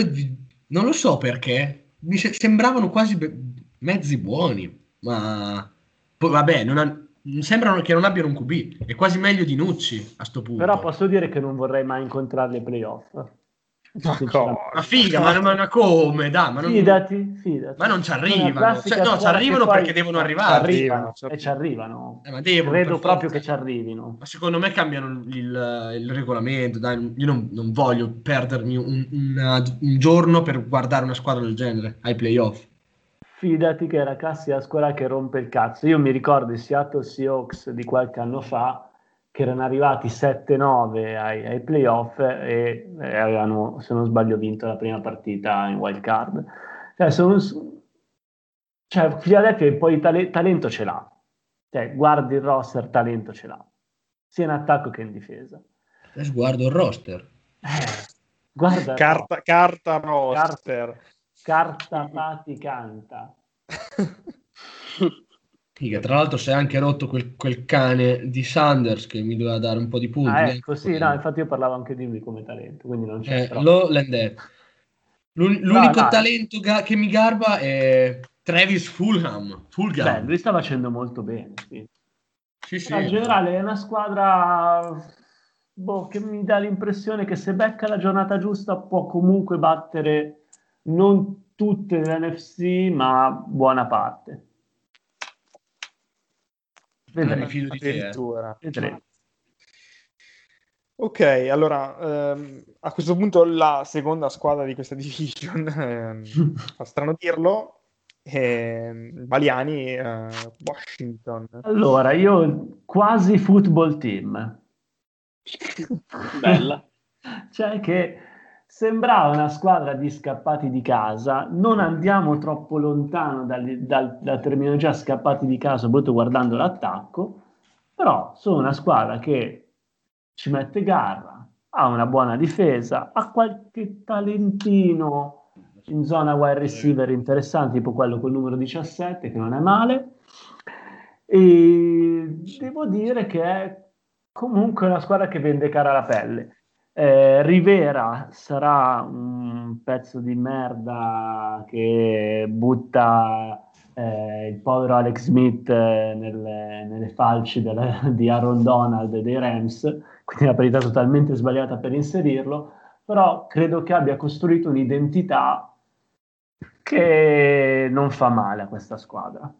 non lo so perché. Mi sembravano quasi mezzi buoni, ma... Vabbè, sembrano che non abbiano un QB, è quasi meglio di Nucci a sto punto. Però posso dire che non vorrei mai incontrarli ai playoff. Ma figa, ma come? Dai, ma non... Fidati. Ma non ci arrivano. Ci arrivano perché devono arrivare. Ci arrivano. Ma credo proprio che ci arrivino. Ma secondo me cambiano il regolamento. Dai, io non voglio perdermi un giorno per guardare una squadra del genere ai playoff. Fidati che è la classica squadra che rompe il cazzo. Io mi ricordo i Seattle Seahawks di qualche anno fa, che erano arrivati 7-9 ai playoff e avevano, se non sbaglio, vinto la prima partita in wild card. Cioè Philadelphia poi talento ce l'ha. Cioè, guardi il roster, talento ce l'ha. Sia in attacco che in difesa. Adesso guardo il roster. Guarda. Carta roster. Carta faticanta. Figa, tra l'altro si è anche rotto quel cane di Sanders che mi doveva dare un po' di punti. Ecco, sì, no, infatti io parlavo anche di lui come talento, quindi non c'è l'unico talento che mi garba è Travis Fulgham. Beh, lui sta facendo molto bene, sì. Sì, in generale è una squadra che mi dà l'impressione che se becca la giornata giusta può comunque battere non tutte l'NFC, ma buona parte. Vedremo. Vedremo. Ok, allora a questo punto la seconda squadra di questa division, fa strano dirlo, Baliani, Washington. Allora, io quasi football team. Bella. Cioè che sembrava una squadra di scappati di casa, non andiamo troppo lontano dalla terminologia scappati di casa, soprattutto guardando l'attacco, però sono una squadra che ci mette garra, ha una buona difesa, ha qualche talentino in zona wide receiver interessante, tipo quello col numero 17, che non è male, e devo dire che è comunque una squadra che vende cara la pelle. Rivera sarà un pezzo di merda che butta il povero Alex Smith nelle falci di Aaron Donald e dei Rams, quindi una partita totalmente sbagliata per inserirlo, però credo che abbia costruito un'identità che non fa male a questa squadra.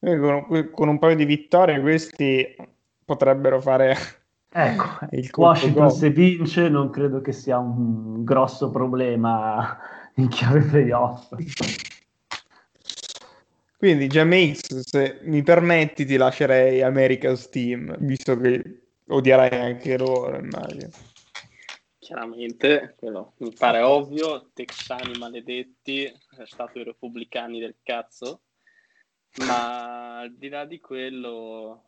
Con un paio di vittorie questi potrebbero fare... Ecco, il Washington se vince non credo che sia un grosso problema in chiave playoff. Quindi GMX, se mi permetti ti lascerei America's Team, visto che odierai anche loro, immagino. Chiaramente, quello mi pare ovvio, texani maledetti, è stato i repubblicani del cazzo, ma al di là di quello...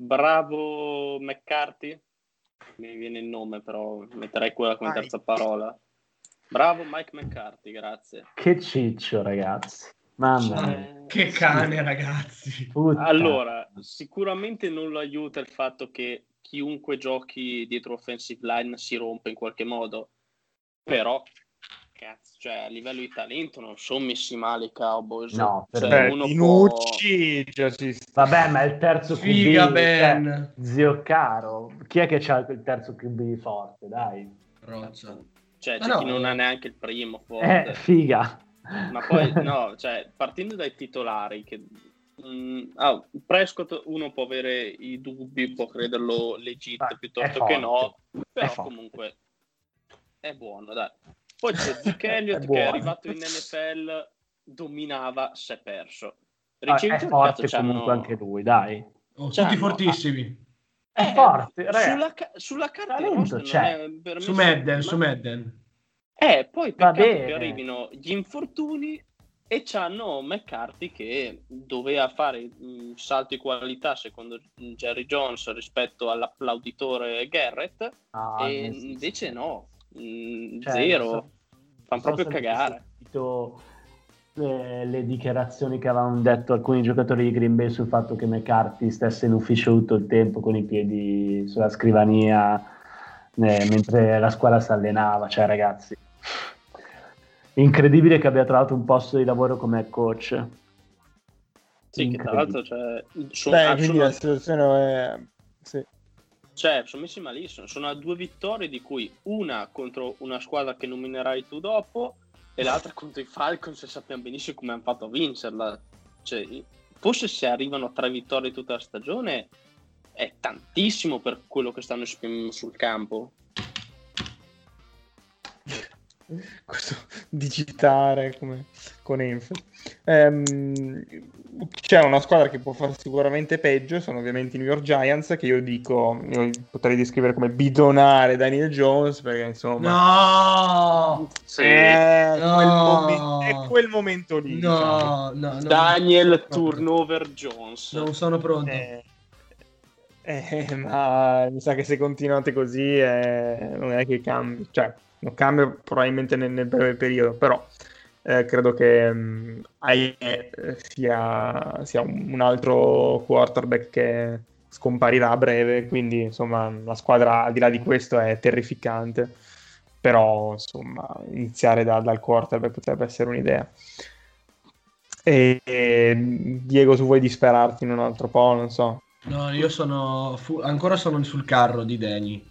bravo McCarthy, mi viene il nome però metterei quella come terza parola. Bravo Mike McCarthy, grazie. Che ciccio, ragazzi, mamma mia. Che cane, ragazzi. Puttana. Allora, sicuramente non lo aiuta il fatto che chiunque giochi dietro offensive line si rompe in qualche modo, però cazzo, cioè a livello di talento non sono messi male i Cowboys. No, cioè, uno Nucci, vabbè, ma è il terzo QB, cioè, zio caro, chi è che c'ha il terzo QB forte, dai? Roccia. Cioè, chi non ha neanche il primo forte. Figa. Ma poi no, cioè partendo dai titolari che Prescott uno può avere i dubbi, può crederlo legit piuttosto che no, però comunque è buono, dai. Poi c'è Zeke Elliott che è arrivato in NFL, dominava, si è perso. È forte comunque anche lui, dai. Oh, tutti fortissimi. È forte, sulla carta non è su Madden. Poi peccato che arrivino gli infortuni e c'hanno McCarthy che doveva fare un salto di qualità secondo Jerry Jones rispetto all'applauditore Garrett invece no, zero, fanno proprio cagare. Le dichiarazioni che avevano detto alcuni giocatori di Green Bay sul fatto che McCarthy stesse in ufficio tutto il tempo con i piedi sulla scrivania mentre la squadra si allenava, cioè ragazzi, incredibile che abbia trovato un posto di lavoro come coach. Sì, che tra l'altro la situazione è... Sì. Cioè, sono messi malissimo, sono a 2 vittorie di cui una contro una squadra che nominerai tu dopo e l'altra contro i Falcons, e sappiamo benissimo come hanno fatto a vincerla. Cioè, forse se arrivano a 3 vittorie tutta la stagione è tantissimo per quello che stanno esprimendo sul campo. Questo digitare come con enfasi. C'è una squadra che può fare sicuramente peggio, sono ovviamente i New York Giants, che io dico, io potrei descrivere come bidonare Daniel Jones, perché insomma è quel momento lì, no. Daniel turnover Jones, non sono pronto. Ma mi sa che se continuate così non è che cambi, cioè non cambia probabilmente nel breve periodo, però credo che sia un altro quarterback che scomparirà a breve, quindi insomma la squadra al di là di questo è terrificante, però insomma iniziare dal quarterback potrebbe essere un'idea. E Diego, tu vuoi disperarti in un altro po', non so. No, io sono ancora sul carro di Danny.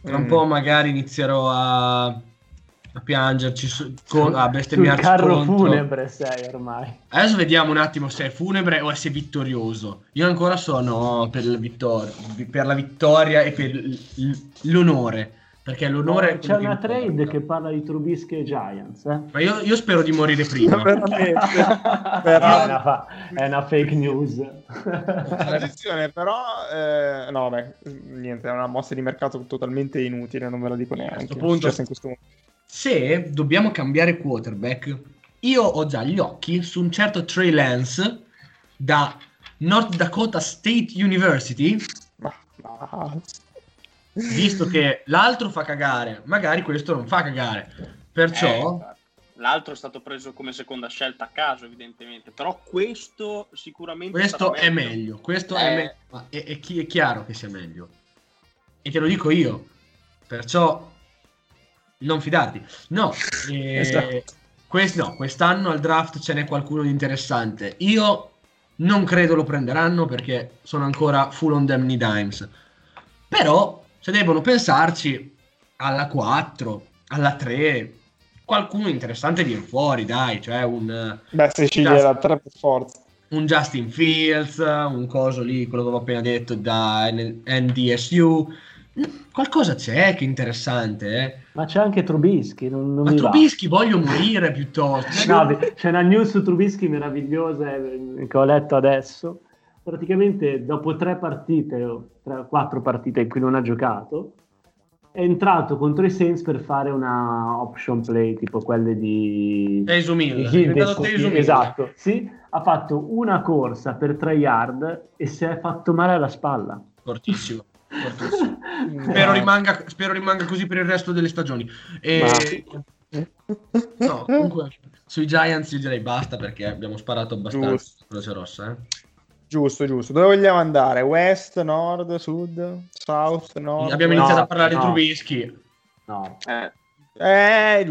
Tra un po' magari inizierò a piangerci, a bestemmiarci contro. Il carro funebre sei ormai. Adesso vediamo un attimo se è funebre o se è vittorioso. Io ancora sono per la vittoria e per l'onore. Perché l'onore c'è una trade importa. Che parla di Trubisky e Giants. Ma io spero di morire prima. Però è una fake news. Attenzione, però no, beh, niente, è una mossa di mercato totalmente inutile, non ve la dico neanche. A questo punto, se dobbiamo cambiare quarterback, io ho già gli occhi su un certo Trey Lance da North Dakota State University. Ma visto che l'altro fa cagare, magari questo non fa cagare, perciò l'altro è stato preso come seconda scelta a caso evidentemente, però questo sicuramente questo è meglio. Questo è chiaro che sia meglio, e te lo dico io, perciò non fidarti. No, quest'anno al draft ce n'è qualcuno di interessante, io non credo lo prenderanno perché sono ancora full on them knee dimes, però se devono pensarci alla 4, alla 3, qualcuno interessante viene fuori, dai, cioè un... Beh, se sceglie la 3 per forza. Un Justin Fields, un coso lì, quello che avevo appena detto, da NDSU, qualcosa c'è che è interessante, Ma c'è anche Trubisky, non ma mi Trubisky va. Voglio morire piuttosto. No, c'è una news su Trubisky meravigliosa che ho letto adesso. Praticamente dopo 3 partite o 4 partite in cui non ha giocato, è entrato contro i Saints per fare una option play tipo quelle di Taysomil. Esatto, sì, ha fatto una corsa per 3 yard e si è fatto male alla spalla. Fortissimo. Spero rimanga così per il resto delle stagioni. No, comunque sui Giants io direi basta perché abbiamo sparato abbastanza sulla croce rossa, Giusto. Dove vogliamo andare? West, Nord, Sud, South, Nord? Abbiamo iniziato a parlare di Trubisky. No.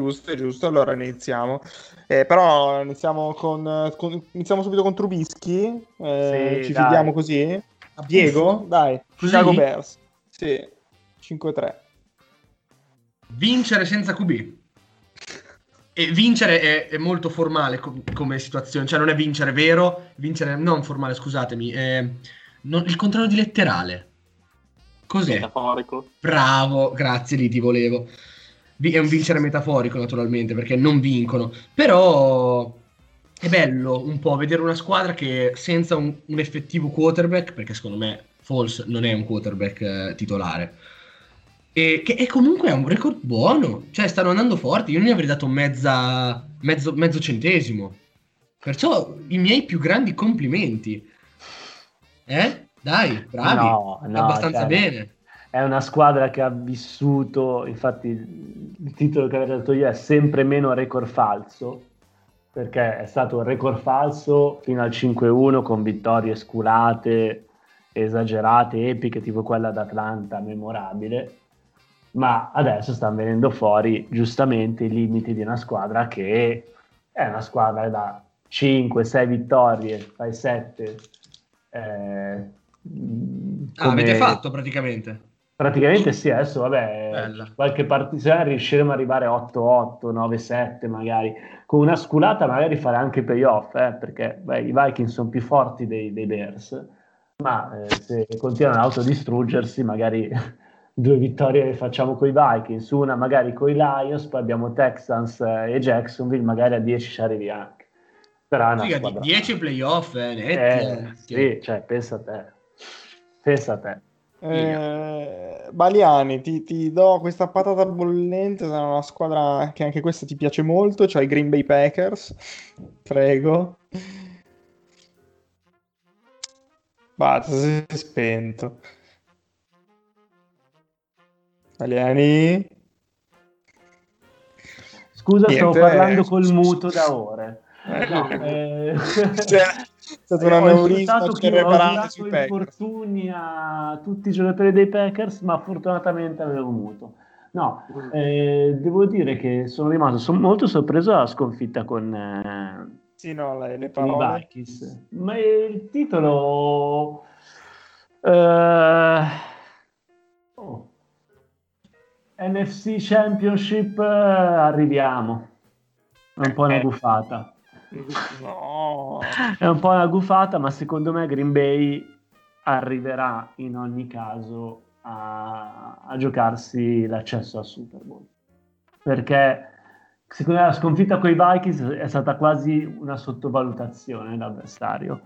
Giusto. Allora iniziamo. Però iniziamo subito con Trubisky. Ci fidiamo così? A Diego? Dai. Chicago Bears. Sì. 5-3. Vincere senza QB. E vincere è molto formale come situazione, cioè non è vincere vero, vincere non formale, scusatemi, il contrario di letterale. Cos'è? Metaforico. Bravo, grazie, lì ti volevo. È un vincere metaforico naturalmente, perché non vincono, però è bello un po' vedere una squadra che senza un effettivo quarterback, perché secondo me Foles non è un quarterback titolare, e che è comunque un record buono, cioè stanno andando forti. Io non gli avrei dato mezzo centesimo, perciò i miei più grandi complimenti. Dai, bravi, no, abbastanza bene. È una squadra che ha vissuto, infatti il titolo che avevo dato io è sempre meno record falso, perché è stato record falso fino al 5-1 con vittorie sculate, esagerate, epiche, tipo quella d'Atlanta, memorabile, ma adesso stanno venendo fuori giustamente i limiti di una squadra che è una squadra da 5-6 vittorie, fai 7. Avete fatto praticamente sì, adesso vabbè, bella. Qualche partita riusciremo ad arrivare a 8-8, 9-7 magari, con una sculata magari fare anche playoff, perché i Vikings sono più forti dei Bears, ma se continuano ad autodistruggersi magari 2 vittorie le facciamo con i Vikings, una magari con i Lions, poi abbiamo Texans e Jacksonville, magari a 10 ci arriviamo. Però no, 10 playoff netti. Sì, cioè pensa a te Baliani, ti do questa patata bollente da una squadra che anche questa ti piace molto, cioè i Green Bay Packers. Prego, basta, si è spento Baliani. Scusa, stavo parlando col muto da ore. Stato un aneurisma, ho dato infortuni a tutti i giocatori dei Packers, ma fortunatamente avevo muto. Devo dire che sono molto sorpreso dalla sconfitta con i Vikings, ma il titolo NFC Championship arriviamo, è un po' una buffata. No. È un po' una gufata, ma secondo me Green Bay arriverà in ogni caso a giocarsi l'accesso al Super Bowl, perché secondo me la sconfitta con i Vikings è stata quasi una sottovalutazione dell'avversario,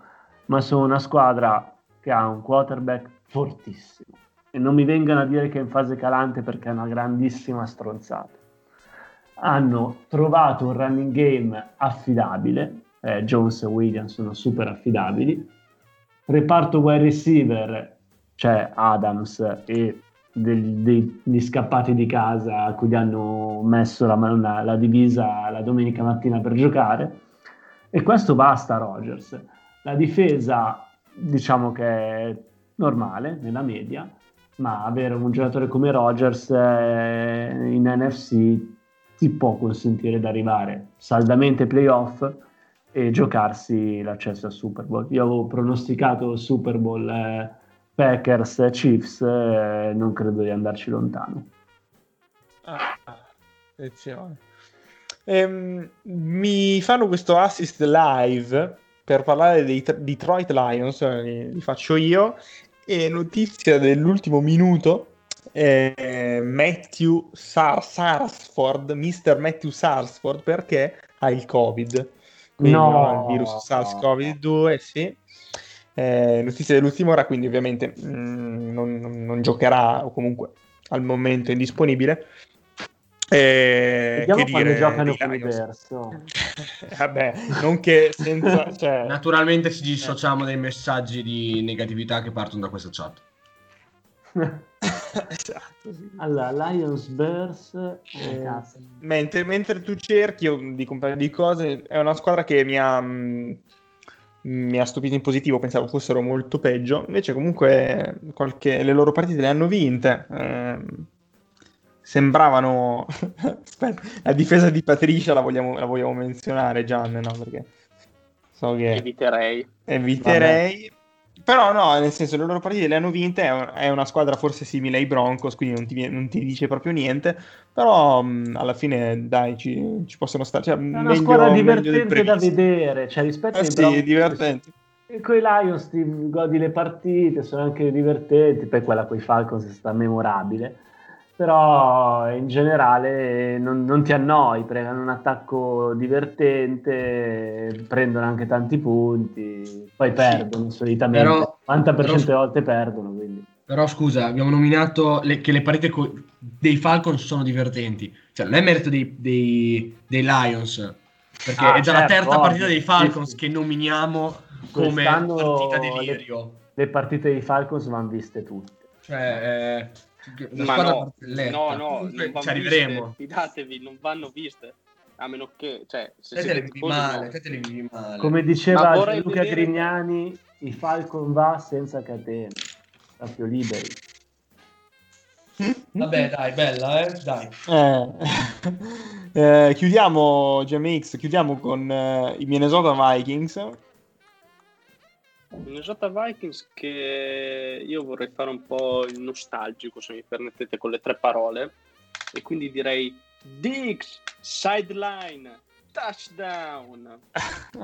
ma sono una squadra che ha un quarterback fortissimo e non mi vengano a dire che è in fase calante, perché è una grandissima stronzata. Hanno trovato un running game affidabile, Jones e Williams sono super affidabili, reparto wide receiver c'è Adams e degli scappati di casa a cui gli hanno messo la divisa la domenica mattina per giocare, e questo basta a Rodgers. La difesa diciamo che è normale, nella media, ma avere un giocatore come Rodgers in NFC ti può consentire di arrivare saldamente playoff e giocarsi l'accesso al Super Bowl. Io avevo pronosticato Super Bowl Packers Chiefs, non credo di andarci lontano. Attenzione. Mi fanno questo assist live per parlare dei Detroit Lions, li faccio io, e notizia dell'ultimo minuto. Matthew Sarsford, Mr. Matthew Sarsford, perché ha il Covid, quindi il virus SARS-CoV-2, sì. Notizia dell'ultima ora, quindi ovviamente non giocherà, o comunque al momento è indisponibile. Vediamo che quando dire, giocano con i Bears. Vabbè, non che senza, cioè... Naturalmente ci dissociamo dai messaggi di negatività che partono da questa chat. Esatto, sì. Allora, Lions Bears mentre tu cerchi di un paio di cose, è una squadra che mi ha stupito in positivo, pensavo fossero molto peggio, invece comunque le loro partite le hanno vinte, sembravano aspetta, la difesa di Patricia la vogliamo menzionare, Gian, no? Perché so che eviterei. Vabbè. Però no, nel senso, le loro partite le hanno vinte, è una squadra forse simile ai Broncos, quindi non ti dice proprio niente, però alla fine dai, ci possono stare, cioè, è una meglio, squadra divertente da vedere, cioè rispetto ai Broncos, sì, divertenti. E con i Lions ti godi le partite, sono anche divertenti, poi quella con i Falcons è stata memorabile, però in generale non ti annoi, hanno un attacco divertente, prendono anche tanti punti, poi perdono solitamente, però, 90% delle volte perdono. Quindi. Però scusa, abbiamo nominato che le partite dei Falcons sono divertenti, cioè non è merito dei Lions, perché è già certo, la terza partita dei Falcons sì. Che nominiamo come partita delirio. Le partite dei Falcons vanno viste tutte. Cioè... Ma non ci arriveremo. Fidatevi, non vanno viste, a meno che, cioè, se le vivi male. Come diceva Luca Grignani, i Falcon va senza catene, proprio liberi. Vabbè, dai, bella, dai. Chiudiamo GMX, chiudiamo con i Minnesota Vikings. Minnesota Vikings, che io vorrei fare un po' il nostalgico, se mi permettete, con le tre parole, e quindi direi Diggs, sideline, touchdown,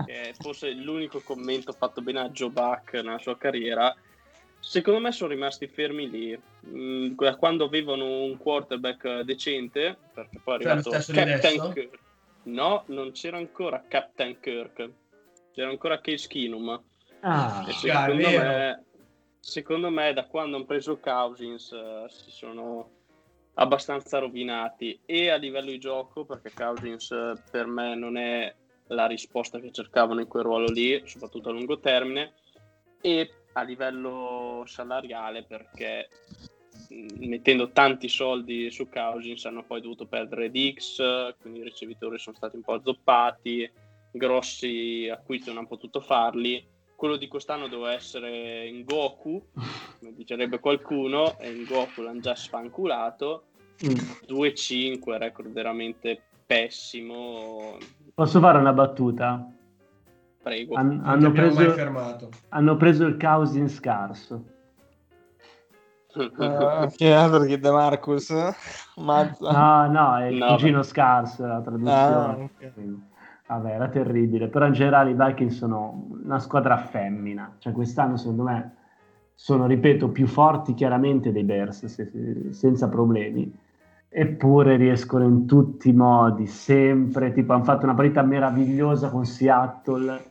che è forse l'unico commento fatto bene a Joe Buck nella sua carriera. Secondo me sono rimasti fermi lì, da quando avevano un quarterback decente, perché poi è arrivato Captain Kirk. No, non c'era ancora Captain Kirk, c'era ancora Case Keenum. Secondo me da quando hanno preso Cousins si sono abbastanza rovinati, e a livello di gioco, perché Cousins per me non è la risposta che cercavano in quel ruolo lì, soprattutto a lungo termine, e a livello salariale, perché mettendo tanti soldi su Cousins hanno poi dovuto perdere Diggs, quindi i ricevitori sono stati un po' azzoppati, grossi acquisti non hanno potuto farli. Quello di quest'anno doveva essere Ngoku, come dicerebbe qualcuno, e Ngoku l'hanno già sfanculato. 2-5, record veramente pessimo. Posso fare una battuta? Prego. Hanno preso il Cousins scarso. Che altro che De Marcus? No, è il cugino scarso, la traduzione. Ah, okay. Vabbè, era terribile, però in generale i Vikings sono una squadra femmina, cioè quest'anno secondo me sono, ripeto, più forti chiaramente dei Bears, senza problemi, eppure riescono in tutti i modi, sempre, tipo hanno fatto una partita meravigliosa con Seattle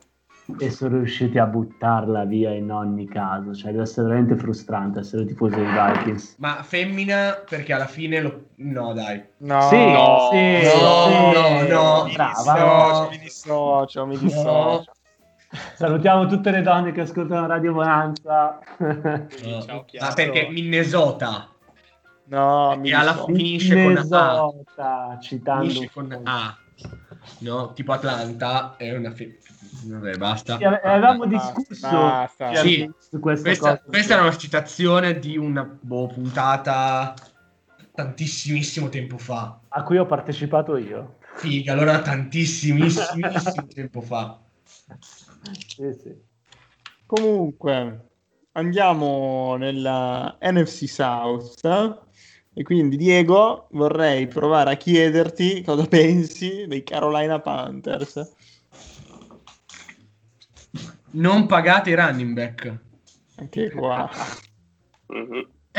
e sono riusciti a buttarla via in ogni caso, cioè deve essere veramente frustrante essere tifoso dei Vikings. Ma femmina perché alla fine Mi dissocio. Salutiamo tutte le donne che ascoltano Radio Bonanza. Ciao, ma perché Minnesota? No, perché alla fine finisce con A. No, tipo Atlanta è una vabbè, basta. Avevamo discusso sì, su questa era una citazione di una puntata tantissimissimo tempo fa a cui ho partecipato io. Figa, allora tantissimissimo tempo fa. Sì. Comunque andiamo nella NFC South e quindi Diego, vorrei provare a chiederti cosa pensi dei Carolina Panthers. Non pagate i running back. Anche qua.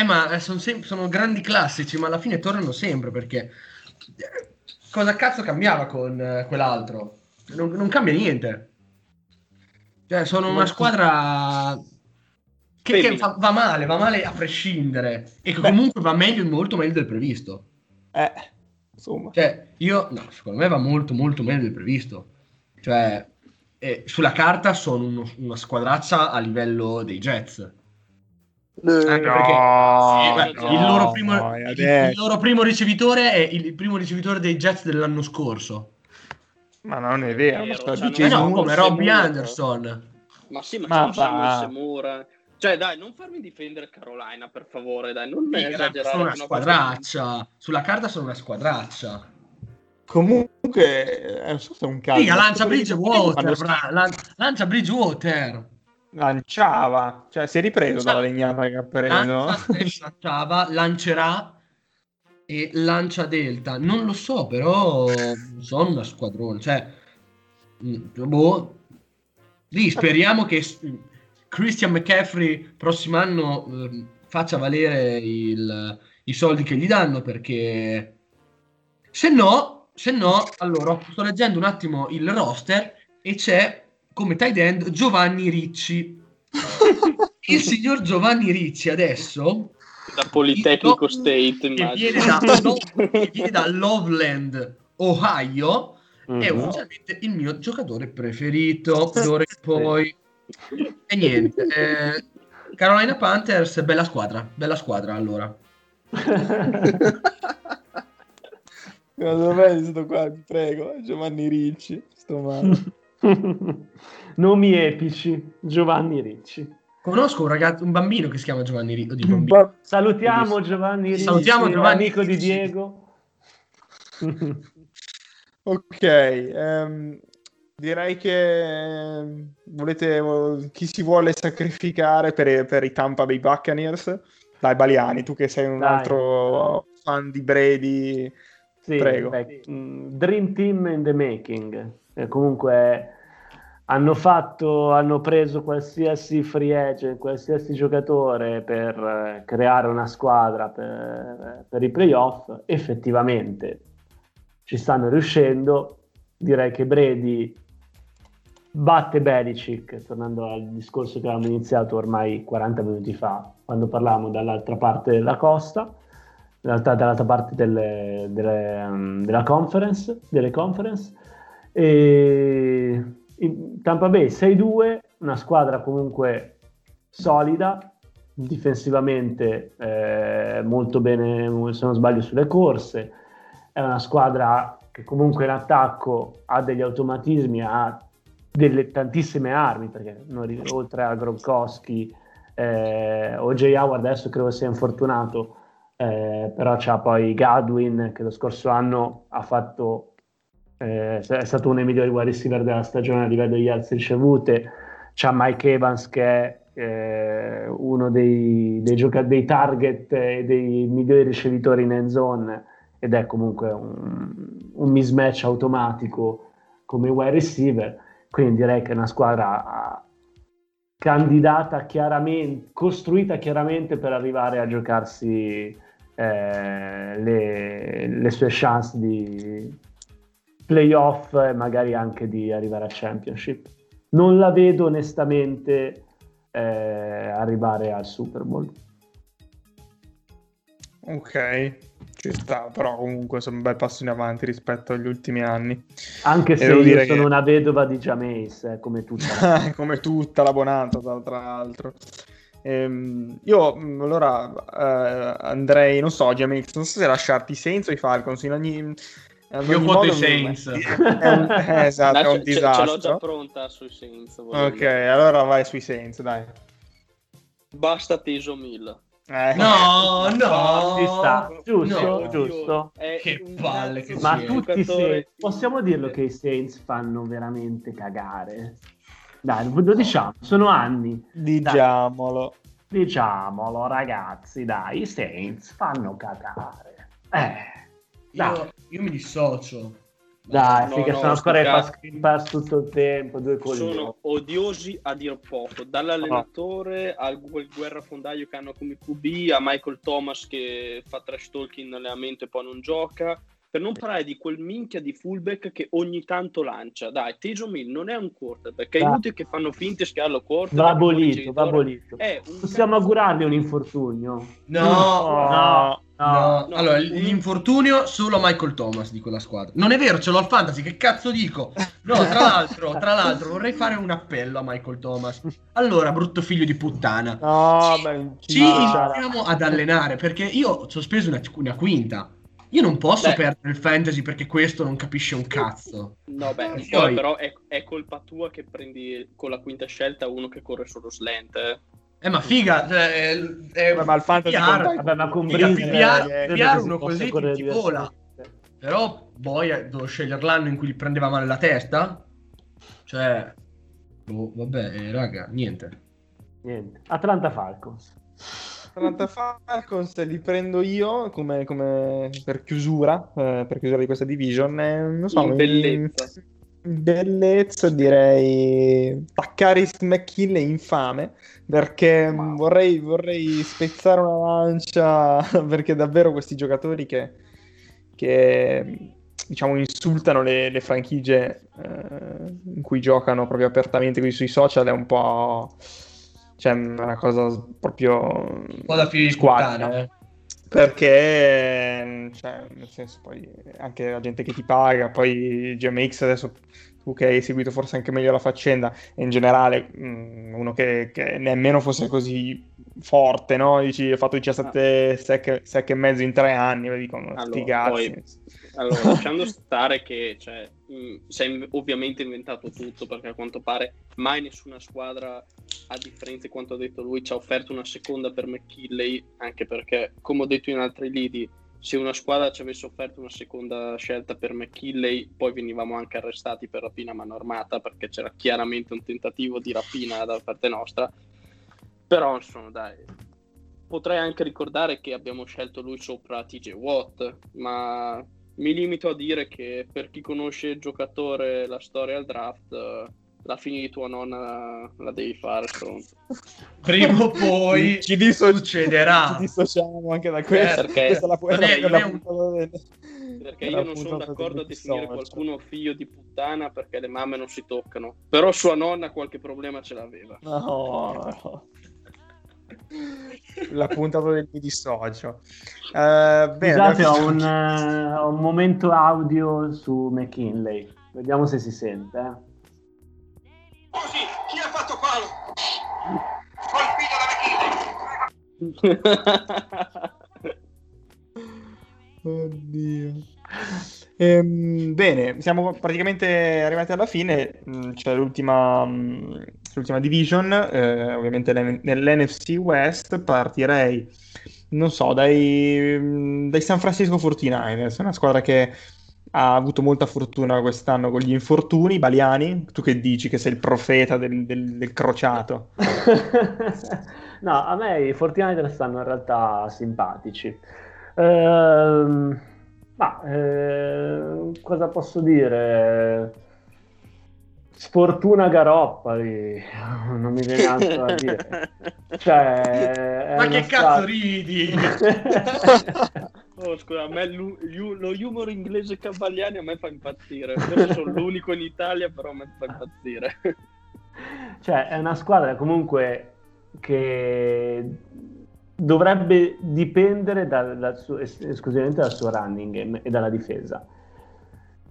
Ma sono grandi classici, ma alla fine tornano sempre, perché cosa cazzo cambiava con quell'altro? Non cambia niente. Cioè, sono una squadra che va male a prescindere, e che comunque va meglio, molto meglio del previsto. Insomma. Cioè, secondo me va molto molto meglio del previsto. Cioè, sulla carta sono una squadraccia a livello dei Jets, il loro primo ricevitore è il primo ricevitore dei Jets dell'anno scorso. Ma non è vero, come Robbie Anderson. Ma sì, ma Samura. Cioè dai, non farmi difendere Carolina, per favore, dai, non mi esagerare. Sono una squadraccia, sulla carta sono una squadraccia. Comunque è un caso. Lancia Bridgewater. lanciava, cioè si è ripreso dalla legnata che ha preso. Lanciava, lancerà e lancia delta. Non lo so, però sono una squadrona, cioè boh. Lì speriamo che Christian McCaffrey prossimo anno faccia valere i soldi che gli danno, perché se no allora sto leggendo un attimo il roster e c'è come tight end Giovanni Ricci. Il signor Giovanni Ricci adesso da Politecnico State, immagino, che viene da Loveland, Ohio. Mm-hmm. È ufficialmente il mio giocatore preferito d'ora in poi. E niente, Carolina Panthers, bella squadra allora. Dov'è sto qua, ti prego, Giovanni Ricci, sto male. Nomi epici, Giovanni Ricci. Conosco un ragazzo, un bambino che si chiama Giovanni Ricci. Salutiamo Giovanni Ricci, amico di Diego. Ok, direi che chi si vuole sacrificare per i Tampa Bay Buccaneers? Dai Baliani, tu che sei altro fan di Brady, sì, prego. Beh, dream team in the making. Comunque hanno preso qualsiasi free agent, qualsiasi giocatore per creare una squadra per i playoff. Effettivamente ci stanno riuscendo. Direi che Brady batte Belichick, tornando al discorso che avevamo iniziato ormai 40 minuti fa, quando parlavamo dall'altra parte della costa, in realtà dall'altra parte delle conference. E Tampa Bay 6-2, una squadra comunque solida, difensivamente molto bene, se non sbaglio, sulle corse. È una squadra che comunque in attacco ha degli automatismi, ha delle tantissime armi, perché oltre a Gronkowski, O.J. Howard adesso credo sia infortunato, però c'ha poi Godwin, che lo scorso anno è stato uno dei migliori wide receiver della stagione a livello di yards ricevute. C'ha Mike Evans, che è uno dei target e dei migliori ricevitori in end zone, ed è comunque un mismatch automatico come wide receiver. Quindi direi che è una squadra candidata chiaramente, costruita chiaramente per arrivare a giocarsi le sue chance di playoff e magari anche di arrivare a championship. Non la vedo onestamente arrivare al Super Bowl. Ok, ci sta, però comunque sono un bel passo in avanti rispetto agli ultimi anni. Anche se io sono una vedova di Jameis, come tutta la Bonanza, tra l'altro. Io allora andrei, non so, GMX, non so se lasciarti i Saints o i Falcons. Io voto i Saints. Esatto, è un disastro. Ce l'ho già pronta sui Saints. Ok, allora vai sui Saints, dai. Basta Teso Milla. No, ci sta, giusto. Che palle che ma tutti possiamo dirlo che i Saints fanno veramente cagare. Dai, lo diciamo, sono anni. Diciamolo, ragazzi, dai, i Saints fanno cagare. Io mi dissocio. Dai, sì, che sono ancora pass tutto il tempo, due colori. Sono odiosi a dir poco, dall'allenatore al guerrafondaio che hanno come QB, a Michael Thomas che fa trash talking in allenamento e poi non gioca, per non parlare di quel minchia di fullback che ogni tanto lancia. Dai, Taysom Hill non è un quarterback, è inutile che fanno finte che hanno quarterback. Va bolito. Possiamo augurargli un infortunio? No. Allora, l'infortunio solo a Michael Thomas di quella squadra. Non è vero, ce l'ho al fantasy, che cazzo dico? No, tra l'altro vorrei fare un appello a Michael Thomas. Allora, brutto figlio di puttana, ci iniziamo ad allenare, perché io ci ho speso una quinta. Io non posso perdere il fantasy perché questo non capisce un cazzo. No, poi però è colpa tua che prendi con la quinta scelta uno che corre solo slant, ma figa, ma il fantasy con Brise uno così ti vola. Però Boia, devo scegliere l'anno in cui gli prendeva male la testa, cioè Boh, vabbè, raga, niente. Atlanta Falcons. Atlanta Falcons li prendo io come per chiusura di questa division. Non so, in bellezza direi Takaris McKill è infame, perché wow. vorrei spezzare una lancia, perché davvero questi giocatori che diciamo insultano le franchigie in cui giocano proprio apertamente qui sui social è un po', cioè, una cosa proprio un po' da figli squadra, perché, cioè, nel senso, poi anche la gente che ti paga, poi GMX adesso, tu che hai seguito forse anche meglio la faccenda, e in generale uno che nemmeno fosse così forte, no? Dici, ha fatto 17 sec e mezzo in 3 anni, vedi, con sti cazzi. Allora, lasciando stare che, cioè, sei ovviamente inventato tutto, perché a quanto pare mai nessuna squadra, a differenza di quanto ha detto lui, ci ha offerto una seconda per McKinley, anche perché, come ho detto in altri lidi, se una squadra ci avesse offerto una seconda scelta per McKinley, poi venivamo anche arrestati per rapina a mano armata, perché c'era chiaramente un tentativo di rapina da parte nostra. Però, insomma, dai, potrei anche ricordare che abbiamo scelto lui sopra TJ Watt, ma mi limito a dire che, per chi conosce il giocatore, la storia al draft, la fine di tua nonna la devi fare, prima o poi ci succederà. Ci dissociamo anche da questo, perché io non sono d'accordo a definire qualcuno figlio di puttana, perché le mamme non si toccano, però sua nonna qualche problema ce l'aveva. No. La puntata del mi dissocio. Scusate, ho un momento audio su McKinley, vediamo se si sente. Così, chi ha fatto palo? Colpito da McKinley. Oddio. Bene, siamo praticamente arrivati alla fine. C'è l'ultima division, ovviamente nell'NFC West. Partirei, non so, dai San Francisco 49ers, una squadra che ha avuto molta fortuna quest'anno con gli infortuni. Baliani, tu che dici, che sei il profeta del crociato? No, a me i 49ers stanno in realtà simpatici. Cosa posso dire? Sfortuna Garoppoli, non mi viene altro da dire. Cioè, ma che cazzo ridi? Oh, scusa, a me lo humor inglese Cavagliani a me fa impazzire. Forse sono l'unico in Italia, però a me fa impazzire. Cioè, è una squadra comunque che dovrebbe dipendere esclusivamente dal suo running game e dalla difesa.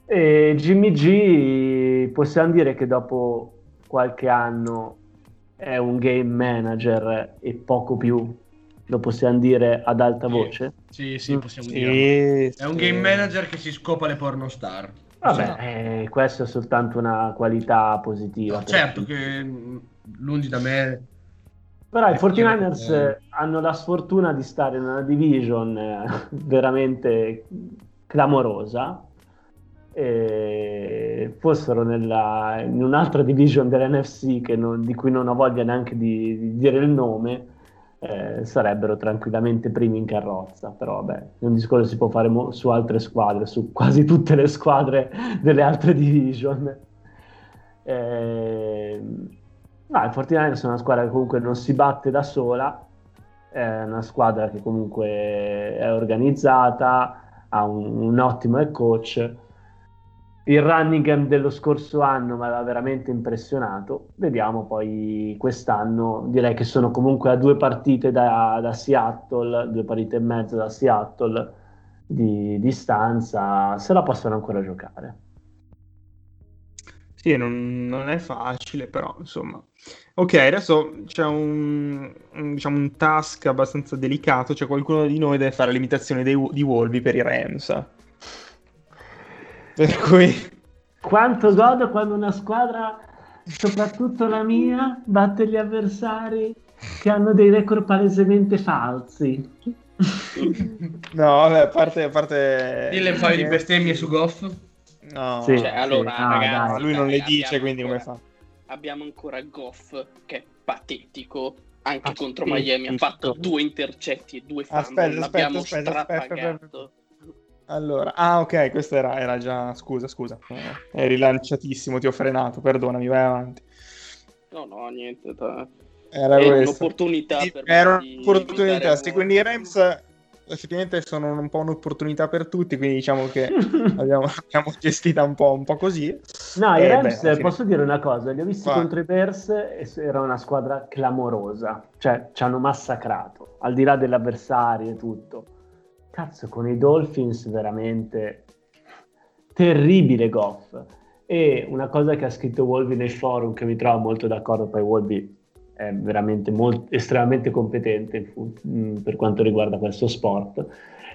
E Jimmy G, possiamo dire che dopo qualche anno è un game manager e poco più, lo possiamo dire ad alta voce? Sì, possiamo dire. È un game manager che si scopa le pornostar. Vabbè, questo è soltanto una qualità positiva. No, certo che lungi da me. Però i 49ers hanno la sfortuna di stare in una division veramente clamorosa, e fossero in un'altra division dell'NFC di cui non ho voglia neanche di dire il nome, sarebbero tranquillamente primi in carrozza. Però vabbè, è un discorso si può fare su altre squadre, su quasi tutte le squadre delle altre division. No, il 49ers è una squadra che comunque non si batte da sola, è una squadra che comunque è organizzata, ha un ottimo head coach. Il running game dello scorso anno mi aveva veramente impressionato, vediamo poi quest'anno. Direi che sono comunque a 2 partite da Seattle, 2 partite e mezzo da Seattle di distanza, se la possono ancora giocare. Sì, non è facile, però insomma. Ok, adesso c'è un task abbastanza delicato, cioè qualcuno di noi deve fare l'imitazione di Wolby per i Rams. Per cui, quanto godo quando una squadra, soprattutto la mia, batte gli avversari che hanno dei record palesemente falsi. No, vabbè, a parte dille un paio di bestemmie su Goff. No, sì, cioè, allora, no, ragazzi, lui non le dice, quindi come fa? abbiamo ancora Goff che è patetico, anche contro Miami ha fatto 2 intercetti e 2 fumble, l'abbiamo strapagato. Allora, ok, questo era già, scusa, è rilanciatissimo, ti ho frenato, perdonami, vai avanti. No, niente, era un'opportunità per me. Era un'opportunità, sì, quindi i Rams effettivamente sono un po' un'opportunità per tutti, quindi diciamo che abbiamo gestita un po' così. No, i Rams, posso dire una cosa, li ho visti contro i Bears e era una squadra clamorosa, cioè ci hanno massacrato, al di là dell'avversario e tutto. Cazzo, con i Dolphins veramente terribile Goff. E una cosa che ha scritto Wolby nel forum che mi trovo molto d'accordo, poi Wolby è veramente estremamente competente per quanto riguarda questo sport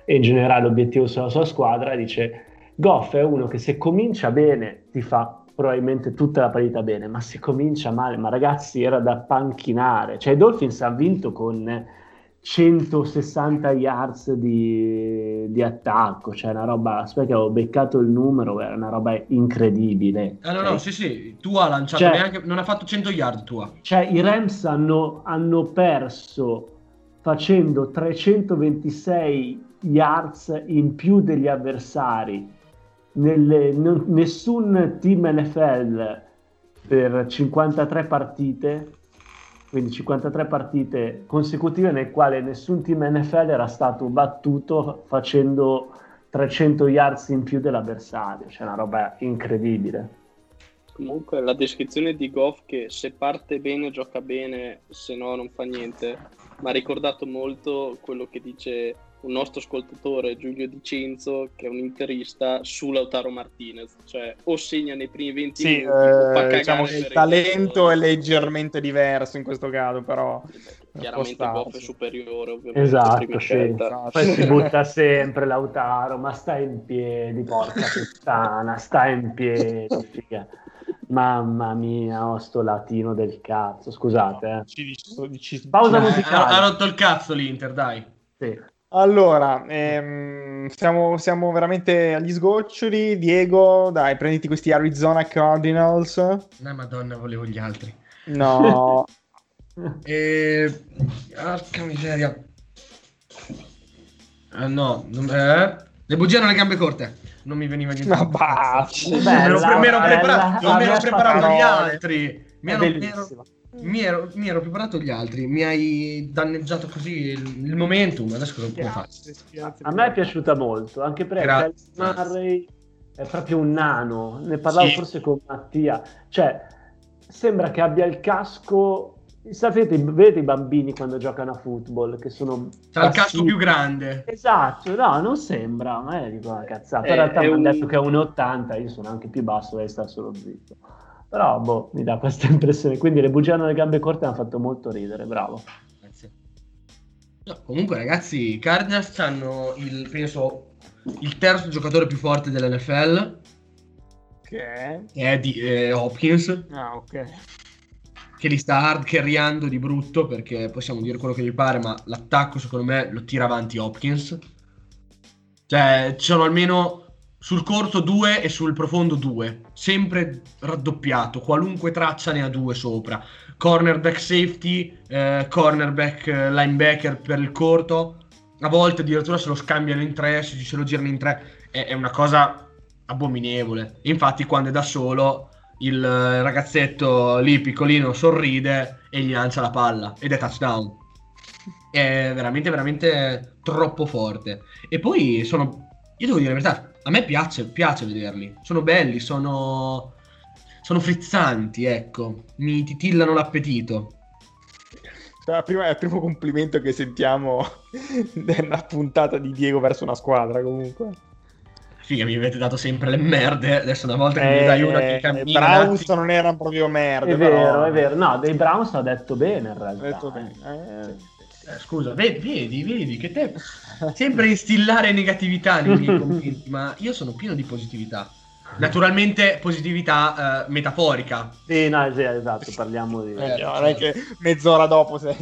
e in generale l'obiettivo sulla sua squadra, dice Goff è uno che se comincia bene ti fa probabilmente tutta la partita bene, ma se comincia male, ma ragazzi, era da panchinare, cioè i Dolphins hanno vinto con 160 yards di attacco, cioè una roba, aspetta che avevo beccato il numero, era una roba incredibile. No, sì, Tua ha lanciato, cioè, neanche, non ha fatto 100 yard Tua. Cioè i Rams hanno perso facendo 326 yards in più degli avversari, nessun team NFL per 53 partite. Quindi 53 partite consecutive nel quale nessun team NFL era stato battuto facendo 300 yards in più dell'avversario. C'è una roba incredibile. Comunque la descrizione di Goff, che se parte bene gioca bene, se no non fa niente, mi ha ricordato molto quello che dice un nostro ascoltatore, Giulio Dicenzo, che è un interista, su Lautaro Martinez, cioè o segna nei primi 20 minuti, o fa cagare, diciamo che il talento è leggermente diverso in questo caso, però chiaramente Goff è superiore, ovviamente. Esatto, sì. Poi si butta sempre Lautaro, ma sta in piedi, porca puttana, sta in piedi, figa. Mamma mia, sto latino del cazzo, scusate. No, pausa musicale. Ha rotto il cazzo l'Inter, dai. Sì. Allora, siamo veramente agli sgoccioli. Diego, dai, prenditi questi Arizona Cardinals. No, madonna, volevo gli altri. No. Arca miseria. No, le bugie hanno le gambe corte. Non mi veniva niente. Ma basta. Me l'ho preparato gli altri. Mi ero preparato gli altri, mi hai danneggiato così il momentum, adesso cosa puoi fare? A me è piaciuta molto, anche perché Murray è proprio un nano, ne parlavo forse con Mattia, cioè sembra che abbia il casco, sapete, vedete i bambini quando giocano a football che sono c'ha il casco più grande. Esatto, no, non sembra, ma dico una cazzata, in realtà mi hanno detto che è 1,80, io sono anche più basso, lei sta solo zitto. Però mi dà questa impressione, quindi le bugie hanno le gambe corte, hanno fatto molto ridere, bravo. Grazie. No, comunque ragazzi, i Cardinals hanno penso il terzo giocatore più forte dell'NFL, che è di Hopkins. Ah, ok. Che li sta hard carryando di brutto, perché possiamo dire quello che gli pare, ma l'attacco secondo me lo tira avanti Hopkins. Cioè, ci sono almeno sul corto 2 e sul profondo 2, sempre raddoppiato, qualunque traccia ne ha 2 sopra, cornerback safety, cornerback linebacker per il corto, a volte addirittura se lo scambiano in 3, se lo girano in 3, è una cosa abominevole. Infatti quando è da solo il ragazzetto lì piccolino sorride e gli lancia la palla ed è touchdown, è veramente veramente troppo forte. E poi io devo dire la verità, a me piace vederli, sono belli, sono frizzanti, ecco, mi titillano l'appetito. È il primo complimento che sentiamo nella puntata di Diego verso una squadra, comunque. Figa, mi avete dato sempre le merde, adesso una volta che mi dai una che cammina. Browns non erano proprio merde. È vero, no, dei Browns ha detto bene in realtà. Ha detto bene. Sì. Scusa, vedi che te sempre instillare negatività nei miei commenti, ma io sono pieno di positività. Naturalmente positività metaforica. Sì, no, sì, esatto, parliamo di... non è che mezz'ora dopo sei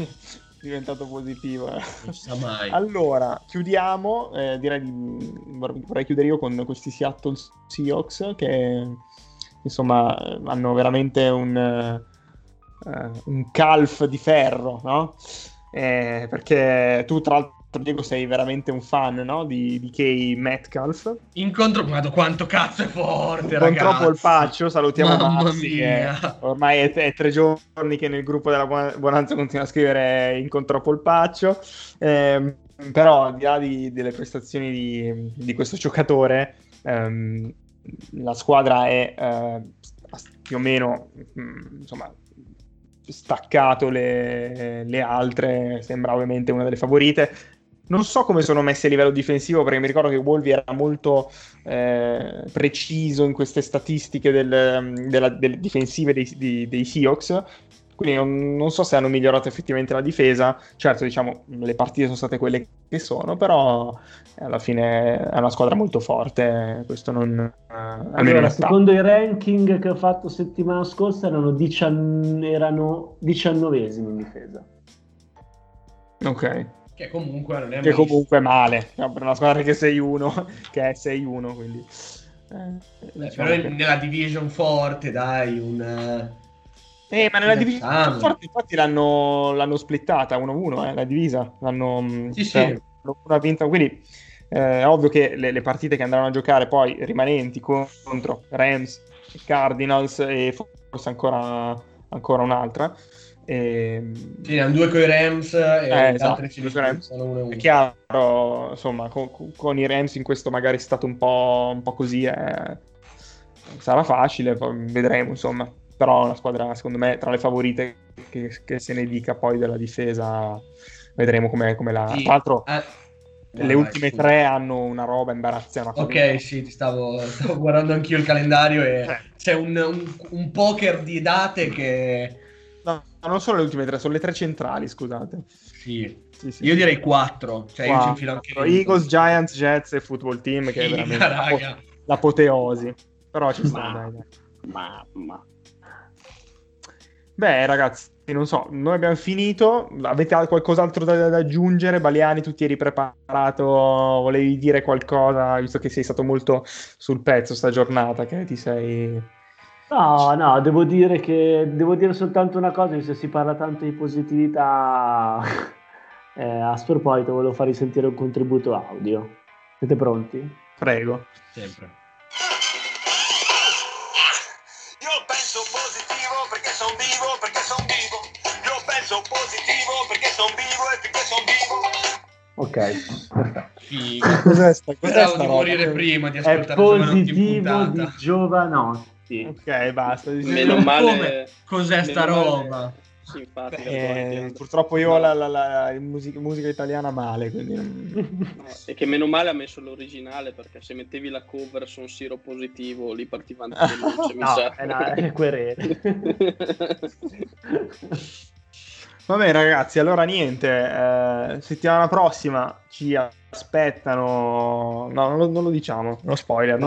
diventato positivo. Non si sa mai. Allora, chiudiamo, vorrei chiudere io con questi Seattle Seahawks che insomma hanno veramente un calf di ferro, no? Perché tu tra l'altro, Diego, sei veramente un fan, no? Di Kay Metcalf. Incontro, guarda quanto cazzo è forte, ragazzi. Contro Polpaccio, salutiamo Mazzi, che ormai è 3 giorni che nel gruppo della Bonanza continua a scrivere incontro Polpaccio. Però al di là delle prestazioni di questo giocatore, la squadra è più o meno, insomma, staccato le altre, sembra ovviamente una delle favorite. Non so come sono messi a livello difensivo, perché mi ricordo che Wolvi era molto preciso in queste statistiche delle difensive dei Seahawks, quindi non so se hanno migliorato effettivamente la difesa. Certo, diciamo, le partite sono state quelle che sono, però alla fine è una squadra molto forte, questo non... Allora, secondo i ranking che ho fatto settimana scorsa erano 19esimi in difesa. Ok. Che comunque è male, no, per una squadra che è 6-1, quindi... diciamo però nella division forte, dai, ma nella divisione forte, infatti l'hanno splittata 1-1, la divisa, l'hanno... Sì, cioè, sì. L'hanno vinta, quindi... è ovvio che le partite che andranno a giocare poi rimanenti contro Rams, Cardinals e forse ancora un'altra. Sì, hanno 2 coi Rams e le altre 5 sono 1-1. È chiaro, insomma, con i Rams in questo magari è stato un po' così, sarà facile, vedremo, insomma. Però la squadra, secondo me, tra le favorite che se ne dica poi della difesa, vedremo come la... Sì. Tra l'altro... Le ultime 3 hanno una roba imbarazzante. Ok, sì, stavo guardando anch'io il calendario e c'è un poker di date che... No, non sono le ultime 3, sono le 3 centrali, scusate. Sì. Io direi 4. Cioè, io ci infilo anche Eagles, Giants, Jets e Football Team, che è veramente l'apoteosi. Però ci sta, dai. Mamma. Beh, ragazzi, non so, noi abbiamo finito. Avete qualcos'altro da aggiungere? Baliani, tu ti eri preparato, volevi dire qualcosa, visto che sei stato molto sul pezzo sta giornata, che ti sei... No, devo dire soltanto una cosa, visto che si parla tanto di positività, a sproposito volevo farvi sentire un contributo audio. Siete pronti? Prego. Sempre. Ok, perfetto. Cos'è sta di morire roba? Prima di ascoltare Positivo di Giovanotti. Ok, basta. Meno male. Cos'è sta roba? Simpatica. Purtroppo io ho la musica italiana male, quindi... E che meno male ha messo l'originale, perché se mettevi la cover su un siro positivo lì partivano è querele. Vabbè, ragazzi, allora niente, settimana prossima ci aspettano... No, non lo diciamo, lo spoiler,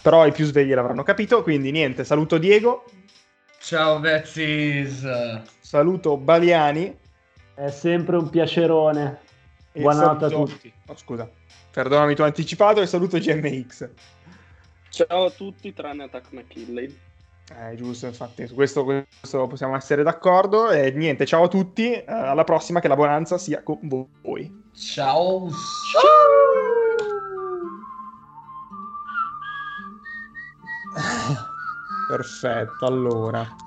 Però i più svegli l'avranno capito, quindi niente, saluto Diego. Ciao Bezzis. Saluto Baliani. È sempre un piacerone. Buonanotte a tutti. Oh, scusa, perdonami, tu anticipato, e saluto GMX. Ciao a tutti, tranne Attack McKinley. Giusto, infatti, su questo possiamo essere d'accordo. E niente, ciao a tutti, alla prossima, che la Bonanza sia con voi. Ciao. Ciao. Perfetto, allora.